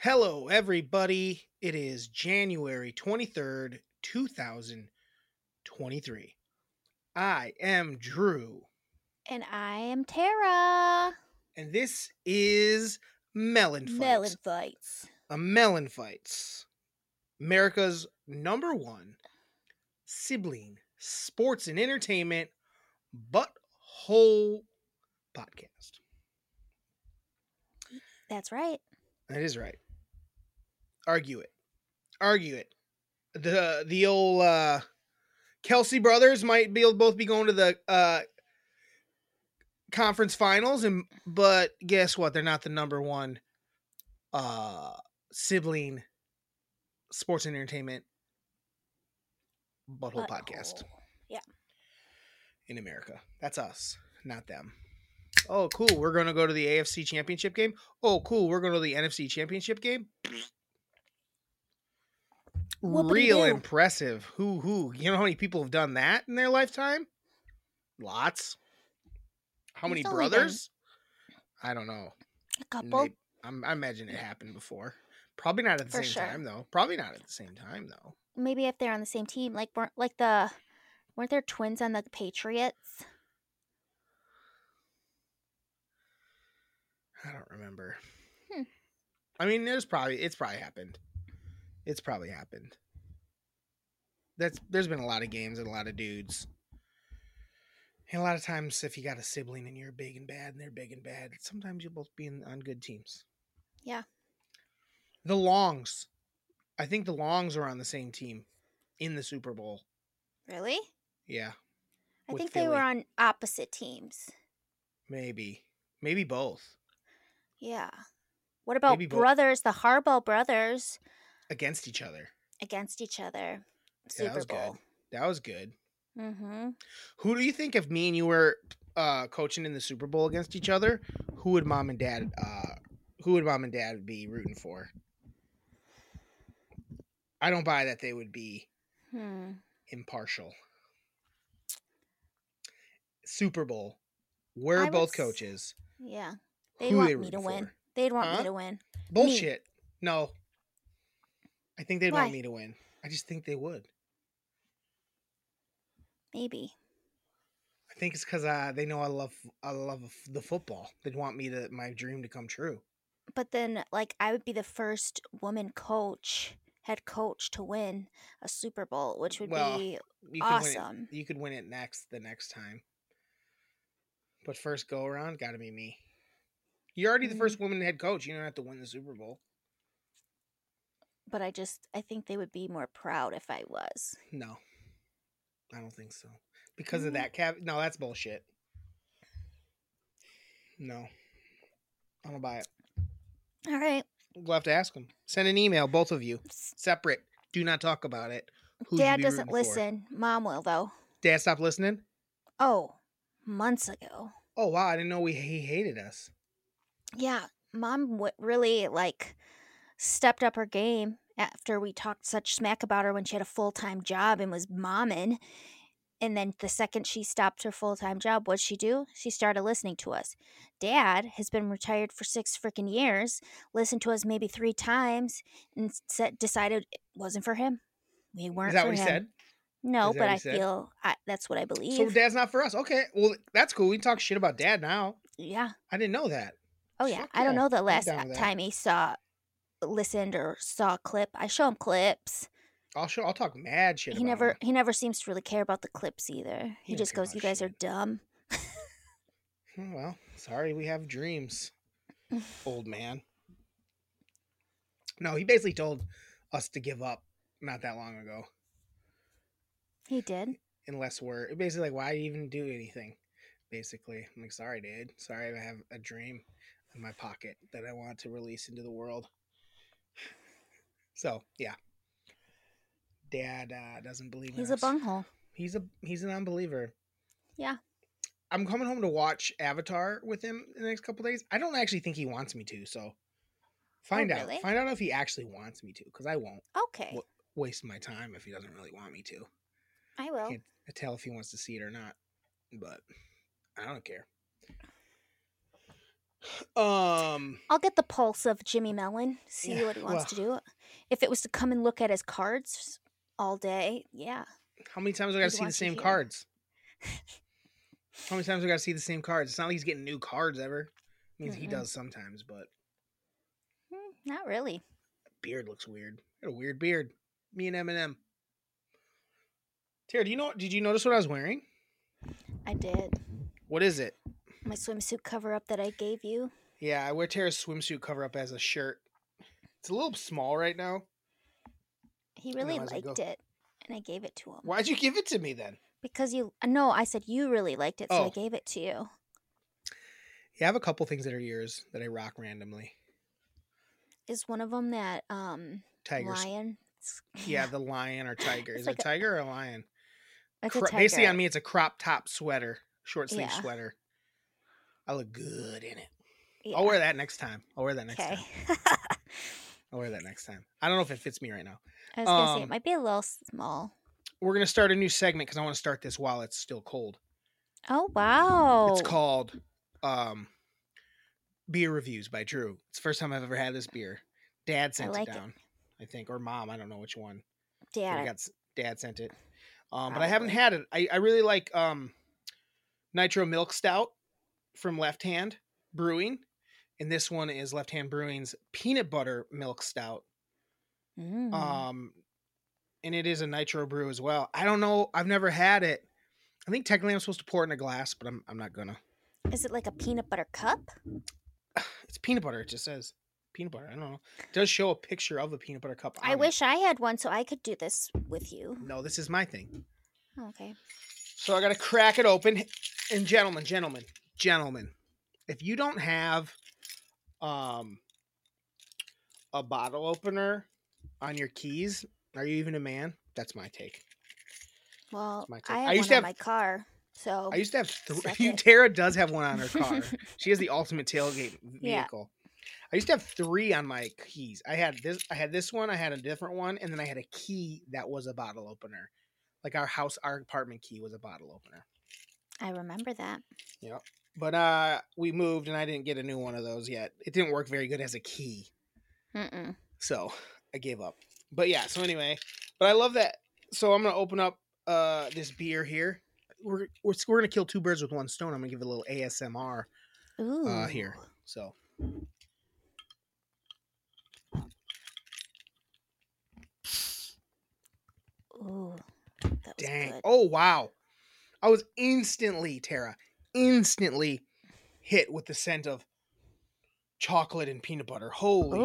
Hello, everybody. It is January 23rd, 2023. I am Drew. And I am Tara. And this is Melon Fights. Melon Fights. America's number one sibling sports and entertainment butthole podcast. That's right. That is right. Argue it. The old Kelsey brothers might be both be going to the conference finals, but guess what? They're not the number one sibling sports and entertainment butthole podcast. Yeah. In America, that's us, not them. Oh, cool. We're going to go to the AFC Championship game. Oh, cool. We're going to the NFC Championship game. Real impressive. Hoo-hoo. You know how many people have done that in their lifetime? Lots. How many brothers? I don't know. A couple. I imagine it happened before. Probably not at the same time, though. Maybe if they're on the same team. Weren't there twins on the Patriots? I don't remember. I mean, it's probably happened. There's been a lot of games and a lot of dudes. And a lot of times, if you got a sibling and you're big and bad and they're big and bad, sometimes you'll both be on good teams. Yeah. The Longs. I think the Longs were on the same team in the Super Bowl. Really? Yeah. I think Philly. They were on opposite teams. Maybe both. Yeah. What about brothers, the Harbaugh brothers? Against each other. Super Bowl. That was good. Mm-hmm. Who do you think, if me and you were coaching in the Super Bowl against each other, who would mom and dad be rooting for? I don't buy that they would be impartial. Super Bowl. We're both coaches. Yeah. They'd want me to win. Bullshit. Me. No. I think they'd want me to win. I just think they would. Maybe. I think it's because they know I love the football. They'd want my dream to come true. But then, I would be the first woman head coach to win a Super Bowl, which would be awesome. You could win it the next time. But first go around, gotta be me. You're already the first woman head coach. You don't have to win the Super Bowl. But I think they would be more proud if I was. No, I don't think so. Because of that caveat. No, that's bullshit. No, I don't buy it. All right. We'll have to ask them. Send an email, both of you, separate. Do not talk about it. Who'd Dad doesn't listen. For? Mom will though. Dad stopped listening? Oh, months ago. Oh wow! I didn't know he hated us. Yeah, Mom really stepped up her game after we talked such smack about her when she had a full-time job and was momming. And then the second she stopped her full-time job, what'd she do? She started listening to us. Dad has been retired for 6 freaking years, listened to us maybe 3 times, and decided it wasn't for him. We weren't for him. Is that what he said? No, but I feel that's what I believe. So Dad's not for us. Okay, well, that's cool. We can talk shit about Dad now. Yeah. I didn't know that. Oh, yeah. I don't know the last time he saw a clip. I show him clips. I'll talk mad shit about him. He never seems to really care about the clips either. He just goes, you guys are dumb. Well, sorry. We have dreams, old man. No, he basically told us to give up not that long ago. He did? Unless we're basically why even do anything? Basically. I'm sorry, dude. Sorry I have a dream in my pocket that I want to release into the world. So yeah, Dad doesn't believe he's us. A bunghole. He's an unbeliever. Yeah, I'm coming home to watch Avatar with him in the next couple days. I don't actually think he wants me to, so find out if he actually wants me to, because I won't. Okay. Waste my time if he doesn't really want me to. I will. I can't tell if he wants to see it or not, but I don't care. I'll get the pulse of Jimmy Mellon, see what he wants to do. If it was to come and look at his cards all day, How many times do I got to see the same cards? How many times do I got to see the same cards? It's not like he's getting new cards ever. I mean, he does sometimes, but... Not really. Beard looks weird. Got a weird beard. Me and Eminem. Tara, did you notice what I was wearing? I did. What is it? My swimsuit cover-up that I gave you. Yeah, I wear Tara's swimsuit cover-up as a shirt. It's a little small right now. He really liked it, and I gave it to him. Why'd you give it to me then? Because I said you really liked it, so I gave it to you. Yeah, I have a couple things that are yours that I rock randomly. Is one of them that Tigers. Lion? Yeah, the lion or tiger. Is it a tiger or a lion? It's a tiger. Basically, on me, it's a crop top sweater, short sleeve sweater. I look good in it. Yeah. I'll wear that next time. I'll wear that next time. I don't know if it fits me right now. I was going to say, it might be a little small. We're going to start a new segment because I want to start this while it's still cold. Oh, wow. It's called... Beer Reviews by Drew. It's the first time I've ever had this beer. Dad sent it down, I think. Or Mom. I don't know which one. Dad sent it. But I haven't had it. I really like Nitro Milk Stout from Left Hand Brewing. And this one is Left Hand Brewing's Peanut Butter Milk Stout. Mm. And it is a nitro brew as well. I don't know. I've never had it. I think technically I'm supposed to pour it in a glass, but I'm not going to. Is it like a peanut butter cup? It's peanut butter. It just says peanut butter. I don't know. It does show a picture of a peanut butter cup. I wish I had one so I could do this with you. No, this is my thing. Okay. So I got to crack it open. And gentlemen, if you don't have a bottle opener on your keys, are you even a man? That's my take. Well, I used to have my car. So I used to have three. Tara does have one on her car. She has the ultimate tailgate vehicle. Yeah. I used to have three on my keys. I had this one. I had a different one, and then I had a key that was a bottle opener. Like our apartment key was a bottle opener. I remember that. Yeah, but we moved, and I didn't get a new one of those yet. It didn't work very good as a key. Mm-mm. So I gave up. But yeah. So anyway, but I love that. So I'm gonna open up this beer here. We're gonna kill two birds with one stone. I'm gonna give it a little ASMR here. So ooh, dang. Good. Oh wow. I was instantly hit with the scent of chocolate and peanut butter. Holy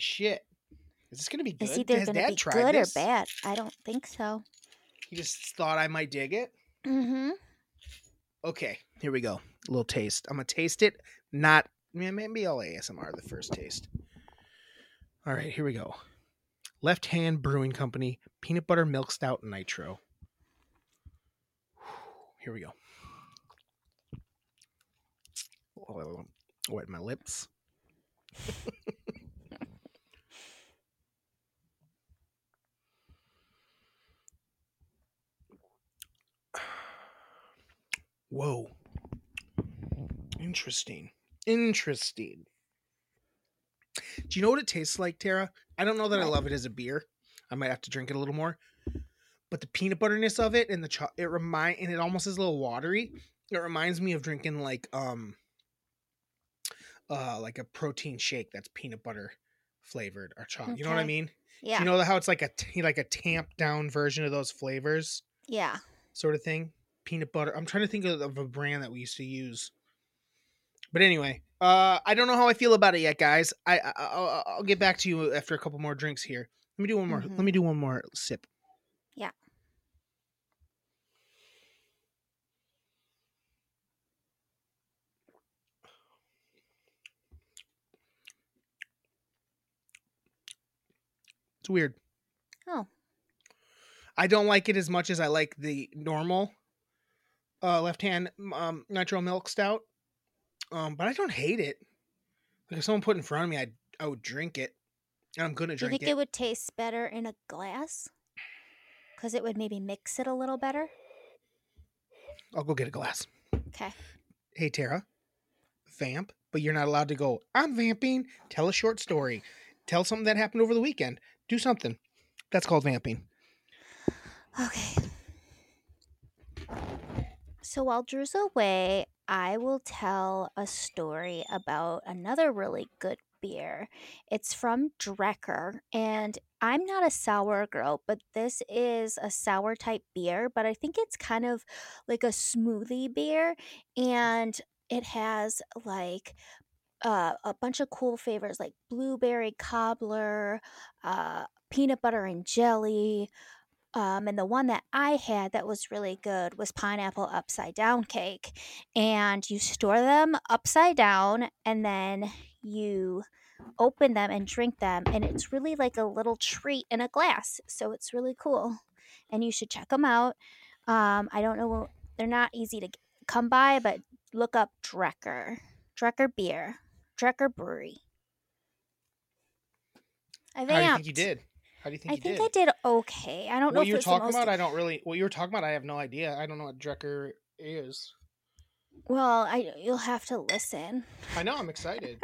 shit. Is this gonna be good? Is either Has gonna Dad be tried good this? Or bad? I don't think so. You just thought I might dig it? Mm-hmm. Okay, here we go. A little taste. I'm going to taste it. Maybe I'll ASMR the first taste. All right, here we go. Left Hand Brewing Company, Peanut Butter Milk Stout Nitro. Here we go. Wet my lips. Whoa. Interesting. Do you know what it tastes like, Tara? I don't know that I love it as a beer. I might have to drink it a little more. But the peanut butterness of it and the and it almost is a little watery. It reminds me of drinking like a protein shake that's peanut butter flavored or chocolate. Okay. You know what I mean? Yeah. You know how it's like a tamped down version of those flavors? Yeah. Sort of thing. Peanut butter. I'm trying to think of a brand that we used to use, but anyway, I don't know how I feel about it yet, guys. I'll get back to you after a couple more drinks here. Let me do one more. Mm-hmm. Let me do one more sip. Yeah. It's weird. Oh. I don't like it as much as I like the normal. Left Hand Nitro Milk Stout. But I don't hate it. Like if someone put it in front of me, I would drink it. And I'm going to drink it. Do you think it would taste better in a glass? Because it would maybe mix it a little better? I'll go get a glass. Okay. Hey, Tara. vamp, but you're not allowed to go, I'm vamping, tell a short story, tell something that happened over the weekend, do something. That's called vamping. Okay. So while Drew's away, I will tell a story about another really good beer. It's from Drekker, and I'm not a sour girl, but this is a sour type beer, but I think it's kind of like a smoothie beer, and it has like a bunch of cool flavors like blueberry cobbler, peanut butter and jelly, and the one that I had that was really good was pineapple upside down cake. And you store them upside down and then you open them and drink them. And it's really like a little treat in a glass. So it's really cool. And you should check them out. I don't know. They're not easy to come by, but look up Drekker. Drekker beer. Drekker brewery. I think you did. How do you think you did? I think I did okay. I don't know what you're talking about. I don't really. What you're talking about, I have no idea. I don't know what Drekker is. Well, you'll have to listen. I know. I'm excited.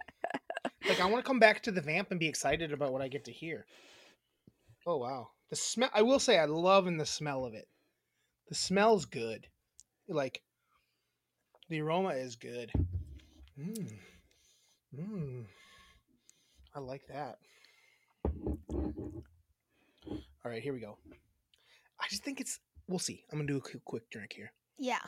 Like I want to come back to the vamp and be excited about what I get to hear. Oh wow, the smell! I will say, I love the smell of it. The smell's good. Like the aroma is good. I like that. All right, here we go. I just think it's... We'll see. I'm going to do a quick drink here. Yeah.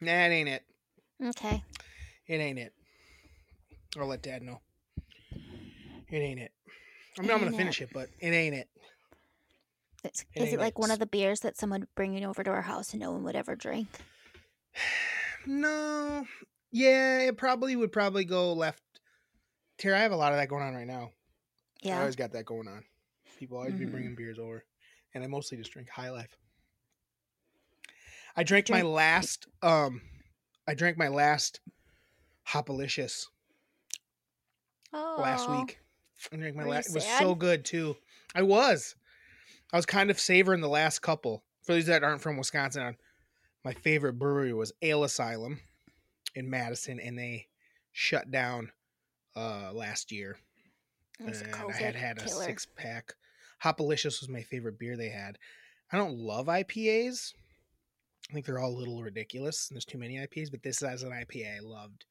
That ain't it. Okay. It ain't it. I'll let Dad know. It ain't it. I mean, I'm going to finish it, but it ain't it. Is it like one of the beers that someone would bring over to our house and no one would ever drink? No. Yeah, it would probably go left. Tara, I have a lot of that going on right now. Yeah. I always got that going on. People always be bringing beers over. And I mostly just drink High Life. I drank my last Hopalicious last week. I drank my last. It was so good too. I was kind of savoring the last couple. For those that aren't from Wisconsin, my favorite brewery was Ale Asylum in Madison, and they shut down last year. And I had a 6-pack. Hopalicious was my favorite beer they had. I don't love IPAs. I think they're all a little ridiculous, and there's too many IPAs, but this as an IPA I loved.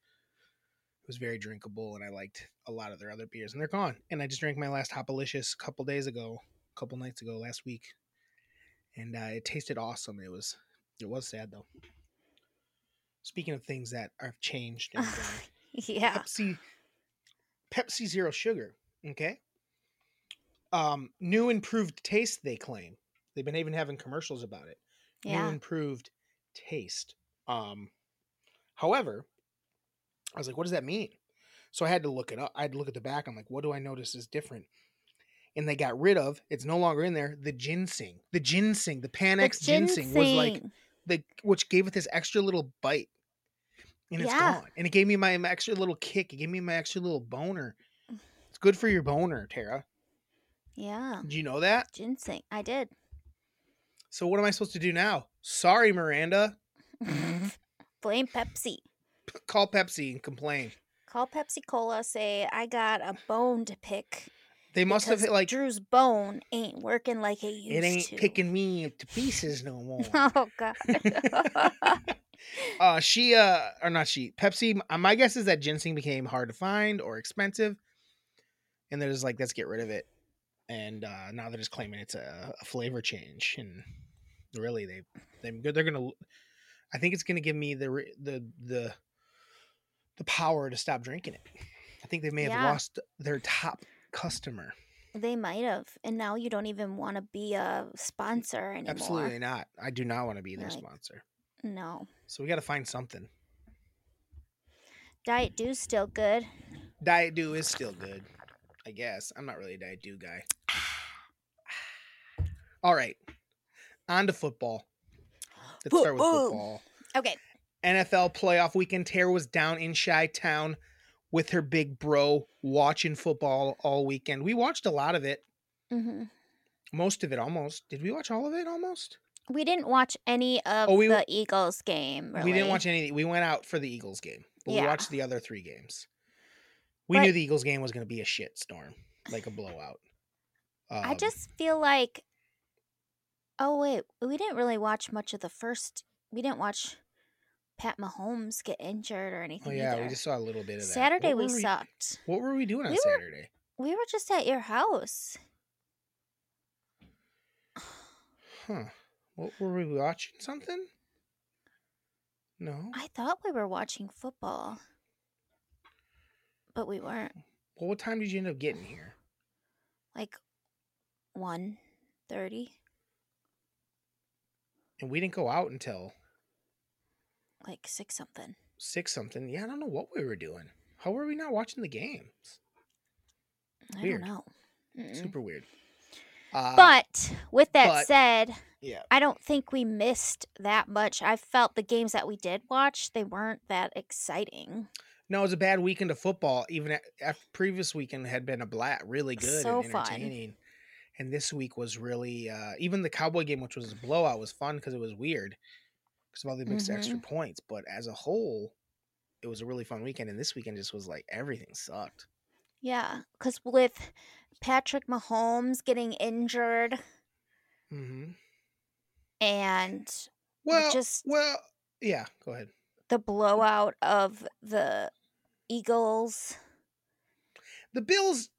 It was very drinkable, and I liked a lot of their other beers, and they're gone. And I just drank my last Hopalicious a couple nights ago last week, and it tasted awesome. It was sad though. Speaking of things that have changed, yeah, Pepsi Zero Sugar, okay, new improved taste, they claim. They've been even having commercials about it. Yeah. New improved taste. However, I was like, what does that mean? So I had to look it up. I had to look at the back. I'm like, what do I notice is different? And they got rid of, it's no longer in there, the ginseng. The ginseng, the Panax ginseng was like, which gave it this extra little bite. And it's gone. And it gave me my extra little kick. It gave me my extra little boner. It's good for your boner, Tara. Yeah. Did you know that? Ginseng. I did. So what am I supposed to do now? Sorry, Miranda. Blame Pepsi. Call Pepsi and complain. Call Pepsi Cola, say, I got a bone to pick. They must have hit like Drew's bone ain't working like it used to. It ain't picking me to pieces no more. Oh God. Pepsi. My guess is that ginseng became hard to find or expensive, and they're just like, let's get rid of it. And now they're just claiming it's a flavor change, and really they're gonna. I think it's gonna give me the power to stop drinking it. I think they may have lost their top customer. They might have. And now you don't even want to be a sponsor anymore. Absolutely not. I do not want to be their sponsor. No. So we got to find something. Diet Dew's still good. Diet Dew is still good, I guess. I'm not really a Diet Dew guy. All right. On to football. Let's start with football. Okay. NFL playoff weekend. Tara was down in Chi-Town with her big bro watching football all weekend. We watched a lot of it. Mm-hmm. Most of it almost. Did we watch all of it almost? We didn't watch any of the Eagles game. Really. We didn't watch anything. We went out for the Eagles game. But we watched the other three games. We knew the Eagles game was going to be a shit storm. Like a blowout. I just feel like... Oh, wait. We didn't really watch much of the first... We didn't watch Pat Mahomes get injured or anything. Oh, yeah. Either. We just saw a little bit of that. Saturday we sucked. What were we doing on Saturday? We were just at your house. Huh. What were we watching? Something? No. I thought we were watching football. But we weren't. Well, what time did you end up getting here? Like 1:30. And we didn't go out until... Like 6-something. 6-something. Yeah, I don't know what we were doing. How were we not watching the games? Weird. I don't know. Mm-mm. Super weird. But with that said, yeah. I don't think we missed that much. I felt the games that we did watch, they weren't that exciting. No, it was a bad weekend of football. Even after previous weekend had been a blast, really good and entertaining. Fun. And this week was really even the Cowboy game, which was a blowout, was fun because it was weird because of all the mixed extra points. But as a whole, it was a really fun weekend. And this weekend just was like everything sucked. Yeah, because with Patrick Mahomes getting injured, and yeah, go ahead. The blowout of the Eagles, the Bills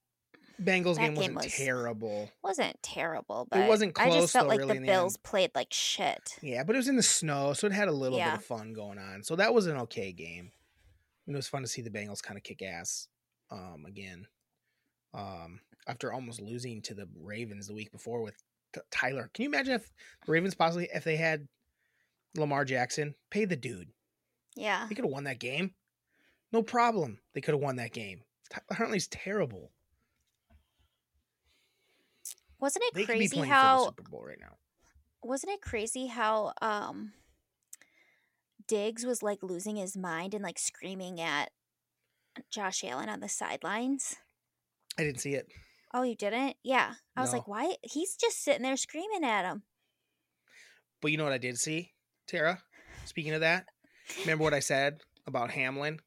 game wasn't terrible. Wasn't terrible, but it wasn't close. I just felt like the Bills played like shit. Yeah, but it was in the snow, so it had a little bit of fun going on. So that was an okay game. And it was fun to see the Bengals kind of kick ass. Again, after almost losing to the Ravens the week before with Tyler. Can you imagine if the Ravens possibly, if they had Lamar Jackson, pay the dude. Yeah. They could have won that game. No problem. They could have won that game. Tyler Huntley's terrible. Wasn't it crazy how for the Super Bowl right now? Wasn't it crazy how Diggs was like losing his mind and like screaming at Josh Allen on the sidelines? I didn't see it. Oh, you didn't? Yeah. I was like, why? He's just sitting there screaming at him. But you know what I did see, Tara? Speaking of that, remember what I said about Hamlin?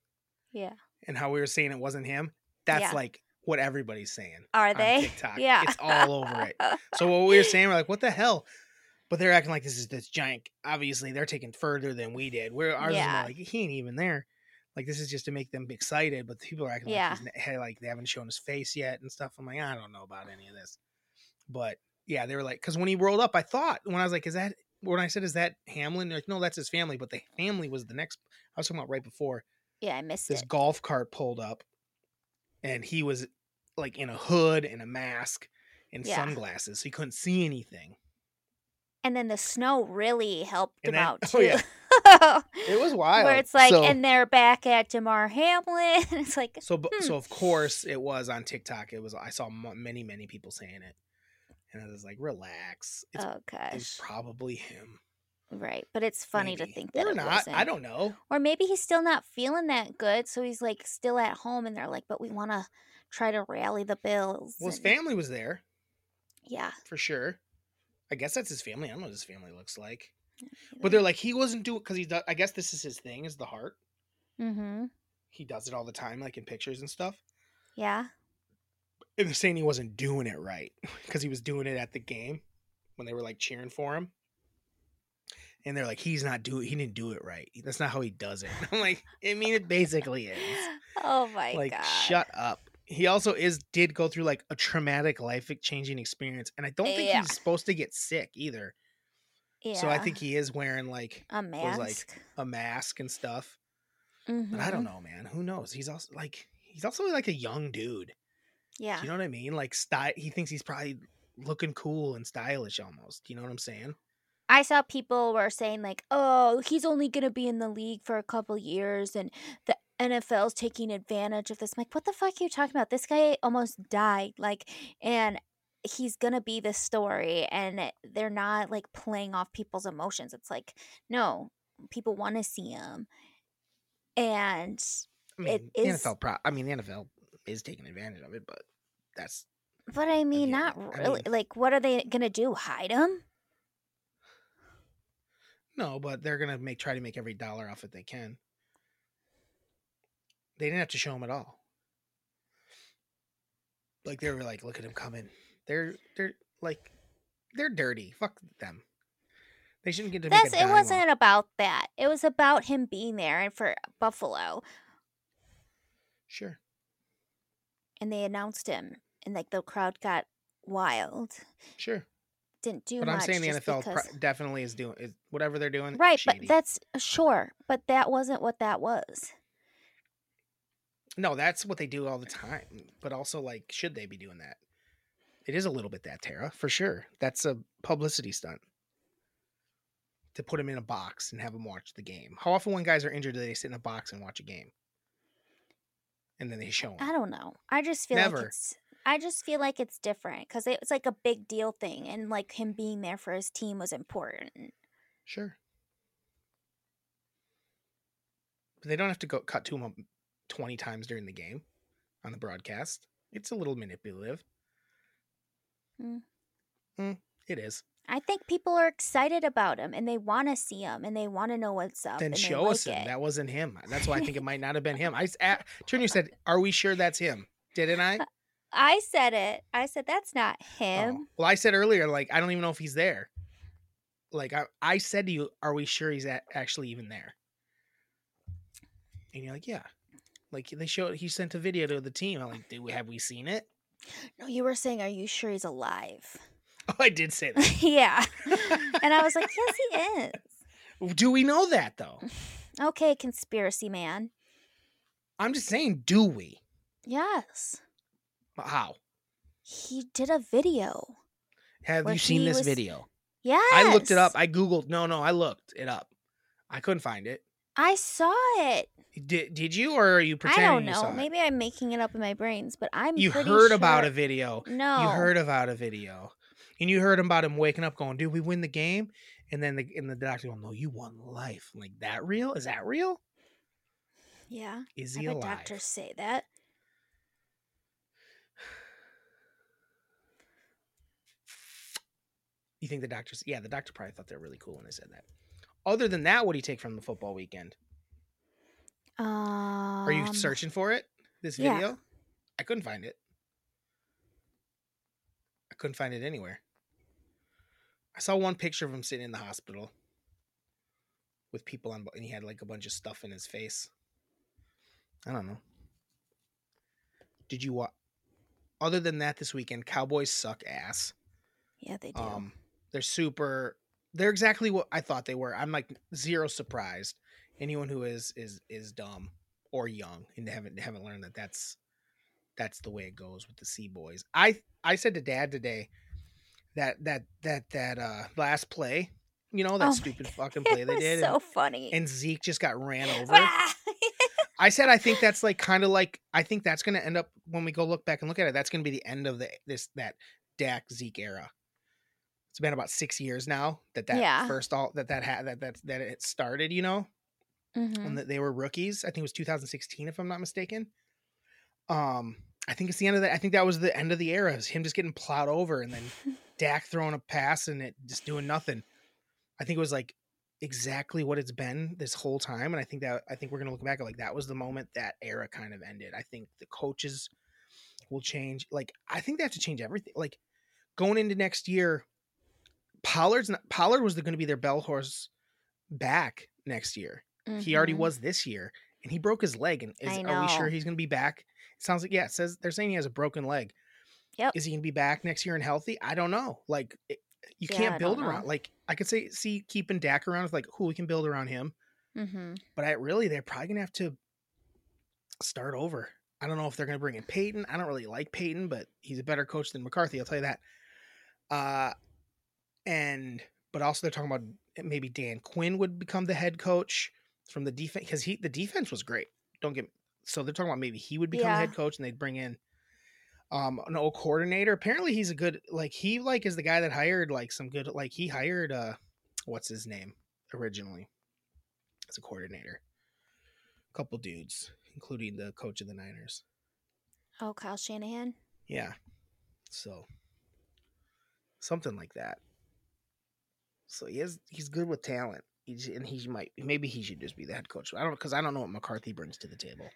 Yeah. And how we were saying it wasn't him? That's like what everybody's saying. Are they? TikTok. Yeah. It's all over it. So what we were saying, we're like, what the hell? But they're acting like this is this giant. Obviously, they're taking further than we did. Ours is more like, he ain't even there. Like, this is just to make them excited, but the people are acting like they haven't shown his face yet and stuff. I'm like, I don't know about any of this. But, yeah, they were like, because when he rolled up, I thought, when I was like, is that Hamlin? They're like, no, that's his family. But the family was the next, I was talking about right before. Yeah, I missed this golf cart pulled up, and he was, like, in a hood and a mask and sunglasses, so he couldn't see anything. And then the snow really helped him out, too. Oh, yeah. It was wild. Where it's like, and they're back at Damar Hamlin. It's like, so of course it was on TikTok. It was, I saw many, many people saying it, and I was like, relax. It's probably him, right? But it's funny to think that or not. Wasn't. I don't know. Or maybe he's still not feeling that good, so he's like still at home, and they're like, but we want to try to rally the Bills. Well, his family was there. Yeah, for sure. I guess that's his family. I don't know what his family looks like. But they're like, he wasn't doing, because I guess this is his thing, is the heart. Mm-hmm. He does it all the time, like in pictures and stuff. Yeah. And they're saying he wasn't doing it right, because he was doing it at the game when they were like cheering for him. And they're like, he didn't do it right. That's not how he does it. I'm like, it basically is. Oh my God. Like, shut up. He also did go through like a traumatic life-changing experience. And I don't think he's supposed to get sick either. Yeah. So I think he is wearing like a mask, and stuff. Mm-hmm. But I don't know, man. Who knows? He's also like a young dude. Yeah, do you know what I mean? Like he thinks he's probably looking cool and stylish almost. You know what I'm saying? I saw people were saying like, "Oh, he's only gonna be in the league for a couple years, and the NFL's taking advantage of this." I'm like, what the fuck are you talking about? This guy almost died. Like, and he's gonna be this story, and they're not like playing off people's emotions. It's like, no, people want to see him, and I mean, it is, the NFL is taking advantage of it, but that's. But I mean, not really. Like, what are they gonna do? Hide them? No, but they're gonna try to make every dollar off it they can. They didn't have to show them at all. Like, they were like, look at him coming. They're dirty. Fuck them. They shouldn't get to make a dime. It wasn't about that. It was about him being there and for Buffalo. Sure. And they announced him, and like the crowd got wild. Sure. Didn't do but much. But I'm saying the NFL definitely is doing whatever they're doing. Right, shady. But that's sure. But that wasn't what that was. No, that's what they do all the time. But also, like, should they be doing that? It is a little bit that, Tara, for sure. That's a publicity stunt to put them in a box and have them watch the game. How often when guys are injured do they sit in a box and watch a game? And then they show them. I don't know. I just feel like it's different because it was like a big deal thing, and like him being there for his team was important. Sure. But they don't have to go cut to him 20 times during the game on the broadcast. It's a little manipulative. It is. I think people are excited about him, and they want to see him, and they want to know what's up. Then show us him. That wasn't him. That's why I think it might not have been him. Junior said, "Are we sure that's him?" Didn't I? I said it. I said that's not him. Oh. Well, I said earlier, like, I don't even know if he's there. Like I said to you, "Are we sure he's actually even there?" And you're like, "Yeah." Like he sent a video to the team. I'm like, "Have we seen it?" No, you were saying, "Are you sure he's alive?" Oh, I did say that. Yeah. And I was like, yes, he is. Do we know that, though? Okay, conspiracy man. I'm just saying, do we? Yes. How? He did a video. Have you seen this video? Yes. I looked it up. I Googled. No, I looked it up. I couldn't find it. I saw it. Did you, or are you pretending? I don't know. You saw it? Maybe I'm making it up in my brains, but I'm pretty sure. You heard about a video. No. You heard about a video. And you heard about him waking up going, "Dude, we win the game." And then the doctor going, "No, you won life." I'm like, that real? Is that real? Yeah. Is he alive? Doctors say that. You think the doctors? Yeah, the doctor probably thought they were really cool when they said that. Other than that, what do you take from the football weekend? Are you searching for it? This video? Yeah. I couldn't find it. Couldn't find it anywhere. I saw one picture of him sitting in the hospital with people on, and he had like a bunch of stuff in his face. I don't know. Did you watch? Other than that, this weekend, Cowboys suck ass. Yeah, they do. They're super. They're exactly what I thought they were. I'm like zero surprised. Anyone who is dumb or young and haven't learned that that's the way it goes with the Sea Boys. I said to Dad today that last play, you know, that stupid fucking play they did. It was so funny. And Zeke just got ran over. I said, I think that's like kind of like, I think that's going to end up when we go look back and look at it. That's going to be the end of that Dak Zeke era. It's been about 6 years now that it started, you know, and that they were rookies. I think it was 2016, if I'm not mistaken. I think it's the end of that. I think that was the end of the era. It was him just getting plowed over and then Dak throwing a pass and it just doing nothing. I think it was like exactly what it's been this whole time. And I think we're going to look back at like, that was the moment that era kind of ended. I think the coaches will change. Like, I think they have to change everything. Like going into next year, Pollard was going to be their bell horse back next year. Mm-hmm. He already was this year and he broke his leg. And are we sure he's going to be back? Sounds like, yeah, it says they're saying he has a broken leg. Yep. Is he going to be back next year and healthy? I don't know. Like, can't build around. Like, I could see keeping Dak around with, like, who we can build around him. Mm-hmm. But they're probably going to have to start over. I don't know if they're going to bring in Peyton. I don't really like Peyton, but he's a better coach than McCarthy. I'll tell you that. But also they're talking about maybe Dan Quinn would become the head coach from the defense because the defense was great. Don't get me. So they're talking about maybe he would become the head coach and they'd bring in an old coordinator. Apparently he's a good, like he like is the guy that hired like some good, like he hired, what's his name originally as a coordinator, a couple dudes, including the coach of the Niners. Oh, Kyle Shanahan? Yeah. So, something like that. So he's good with talent. Maybe he should just be the head coach. I don't know what McCarthy brings to the table.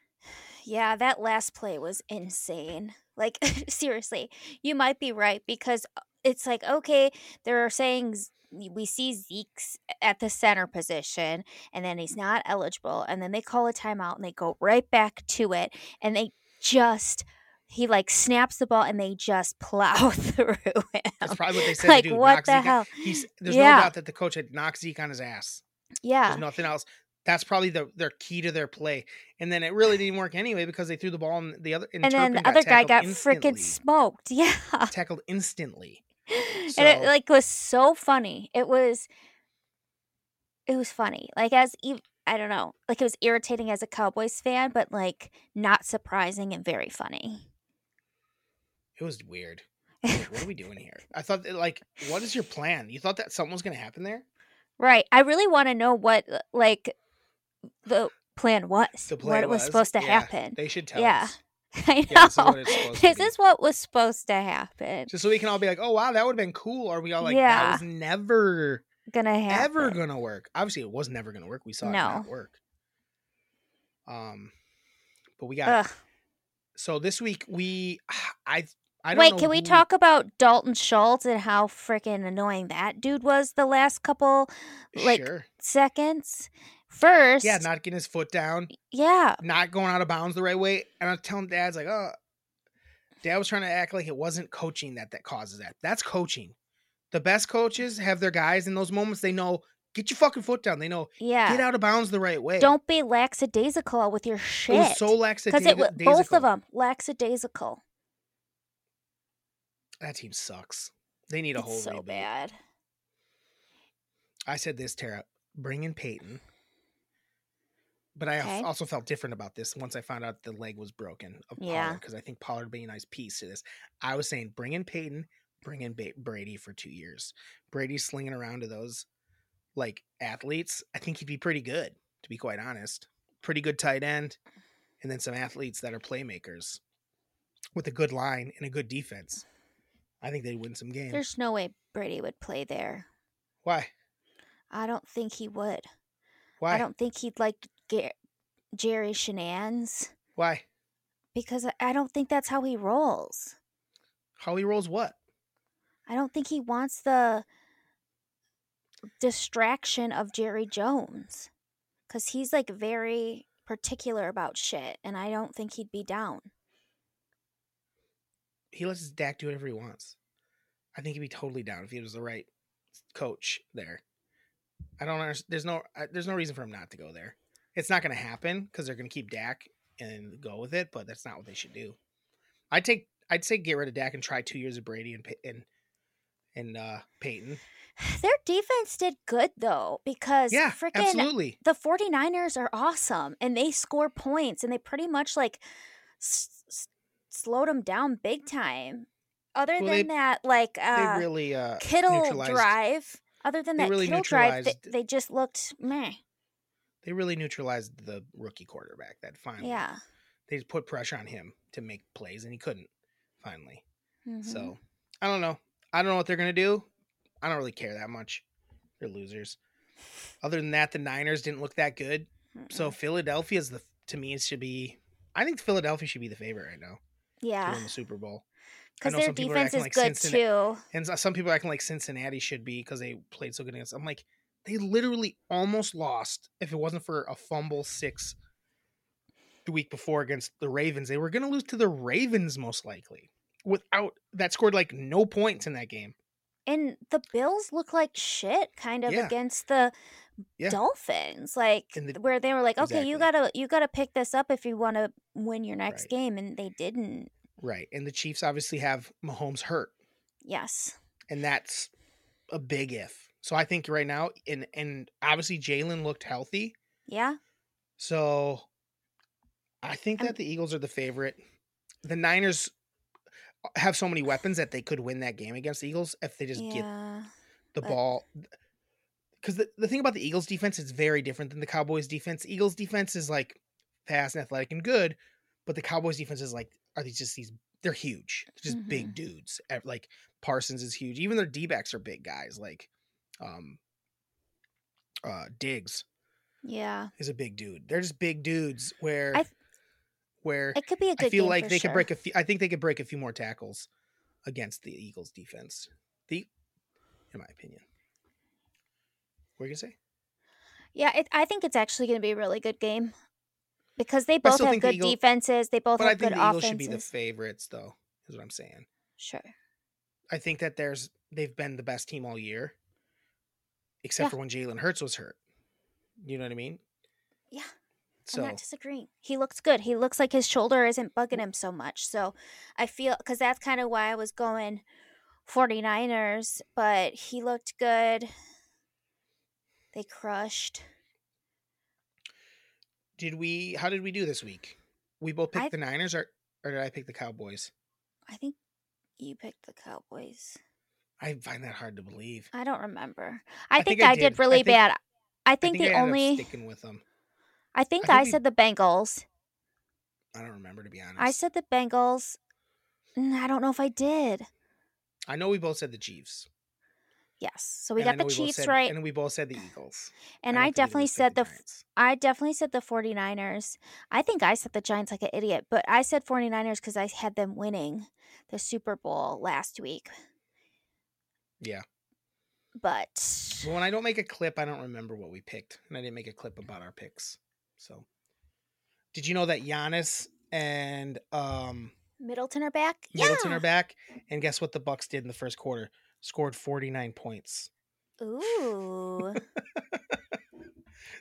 Yeah, that last play was insane. Like, seriously, you might be right, because it's like, okay, they're saying we see Zeke's at the center position, and then he's not eligible, and then they call a timeout, and they go right back to it, and he like snaps the ball and they just plow through him. That's probably what they said to do. What the hell? There's no doubt that the coach had knocked Zeke on his ass. Yeah. There's nothing else. That's probably their key to their play. And then it really didn't work anyway because they threw the ball and the other guy got freaking smoked. Yeah. Tackled instantly. So. And it was so funny. It was funny. Like, I don't know. Like, it was irritating as a Cowboys fan, but, not surprising and very funny. It was weird. What are we doing here? I thought, what is your plan? You thought that something was going to happen there? Right. I really want to know what, the plan was. What was supposed to happen. They should tell us. I know. Yeah, this is what was supposed to happen. Just so we can all be like, oh, wow, that would have been cool. Or we all that was never... gonna work. Obviously it was never gonna work. We saw it not work. But we got it. So this week we talk about Dalton Schultz and how freaking annoying that dude was the last couple seconds? First, yeah, not getting his foot down. Yeah. Not going out of bounds the right way. And I'm telling Dad's like, oh, Dad was trying to act like it wasn't coaching that causes that. That's coaching. The best coaches have their guys in those moments. They know, get your fucking foot down. They know, get out of bounds the right way. Don't be lackadaisical with your shit. It was so lackadaisical. Because both of them, lackadaisical. That team sucks. They need a whole rebuild. So bad. I said this, Tara. Bring in Peyton. But I also felt different about this once I found out the leg was broken of Pollard. Because I think Pollard would be a nice piece to this. I was saying, bring in Peyton. Bring in Brady for 2 years. Brady's slinging around to those athletes. I think he'd be pretty good, to be quite honest. Pretty good tight end, and then some athletes that are playmakers with a good line and a good defense. I think they'd win some games. There's no way Brady would play there. Why? I don't think he would. Why? I don't think he'd like Jerry Shenan's. Why? Because I don't think that's how he rolls. How he rolls what? I don't think he wants the distraction of Jerry Jones, because he's very particular about shit, and I don't think he'd be down. He lets his Dak do whatever he wants. I think he'd be totally down if he was the right coach there. I don't understand. There's no reason for him not to go there. It's not going to happen because they're going to keep Dak and go with it, but that's not what they should do. I'd say get rid of Dak and try 2 years of Brady and Peyton. Their defense did good, though, because absolutely. The 49ers are awesome, and they score points, and they pretty much, slowed them down big time. Other than that, Kittle drive. Other than that Kittle drive, they just looked meh. They really neutralized the rookie quarterback, that finally. Yeah. They just put pressure on him to make plays, and he couldn't, finally. Mm-hmm. So, I don't know. I don't know what they're going to do. I don't really care that much. They're losers. Other than that, the Niners didn't look that good. Mm-mm. So Philadelphia's I think Philadelphia should be the favorite right now. Yeah. To win the Super Bowl. Because their defense is good too. And some people are acting like Cincinnati should be because they played so good against. I'm like, they literally almost lost if it wasn't for a fumble 6 the week before against the Ravens. They were going to lose to the Ravens most likely. Without that scored no points in that game, and the Bills look like shit against the Dolphins, where they were like, okay, exactly. you gotta pick this up if you want to win your next game, and they didn't. Right, and the Chiefs obviously have Mahomes hurt. Yes, and that's a big if. So I think right now, and obviously Jalen looked healthy. Yeah. So I think that the Eagles are the favorite. The Niners have so many weapons that they could win that game against the Eagles if they just get the ball. Because the thing about the Eagles defense is very different than the Cowboys defense. Eagles defense is fast and athletic and good, but the Cowboys defense is like, are these just these, they're huge. They're just big dudes. Like Parsons is huge. Even their D-backs are big guys. Like Diggs. Yeah. Is a big dude. They're just big dudes where it could be a good I feel game like for they sure. could break a few, I think they could break a few more tackles against the Eagles defense. In my opinion. What are you gonna say? Yeah, I think it's actually going to be a really good game because they both have good defenses. They both have good offenses. But I think the Eagles should be the favorites, though, is what I'm saying. Sure. I think that they've been the best team all year, except for when Jalen Hurts was hurt. You know what I mean? Yeah. So, I'm not disagreeing. He looks good. He looks like his shoulder isn't bugging him so much. So I feel because that's kind of why I was going 49ers, but he looked good. They crushed. How did we do this week? We both picked the Niners or did I pick the Cowboys? I think you picked the Cowboys. I find that hard to believe. I don't remember. I think I did really bad. I think I ended up sticking with them. I think I said the Bengals. I don't remember, to be honest. I said the Bengals. I don't know if I did. I know we both said the Chiefs. Yes. So we got the Chiefs right. And we both said the Eagles. And I definitely said the 49ers. I think I said the Giants like an idiot, but I said 49ers because I had them winning the Super Bowl last week. Yeah. But when I don't make a clip, I don't remember what we picked. And I didn't make a clip about our picks. So did you know that Giannis and Middleton are back? Middleton are back. And guess what the Bucks did in the first quarter? Scored 49 points. Ooh.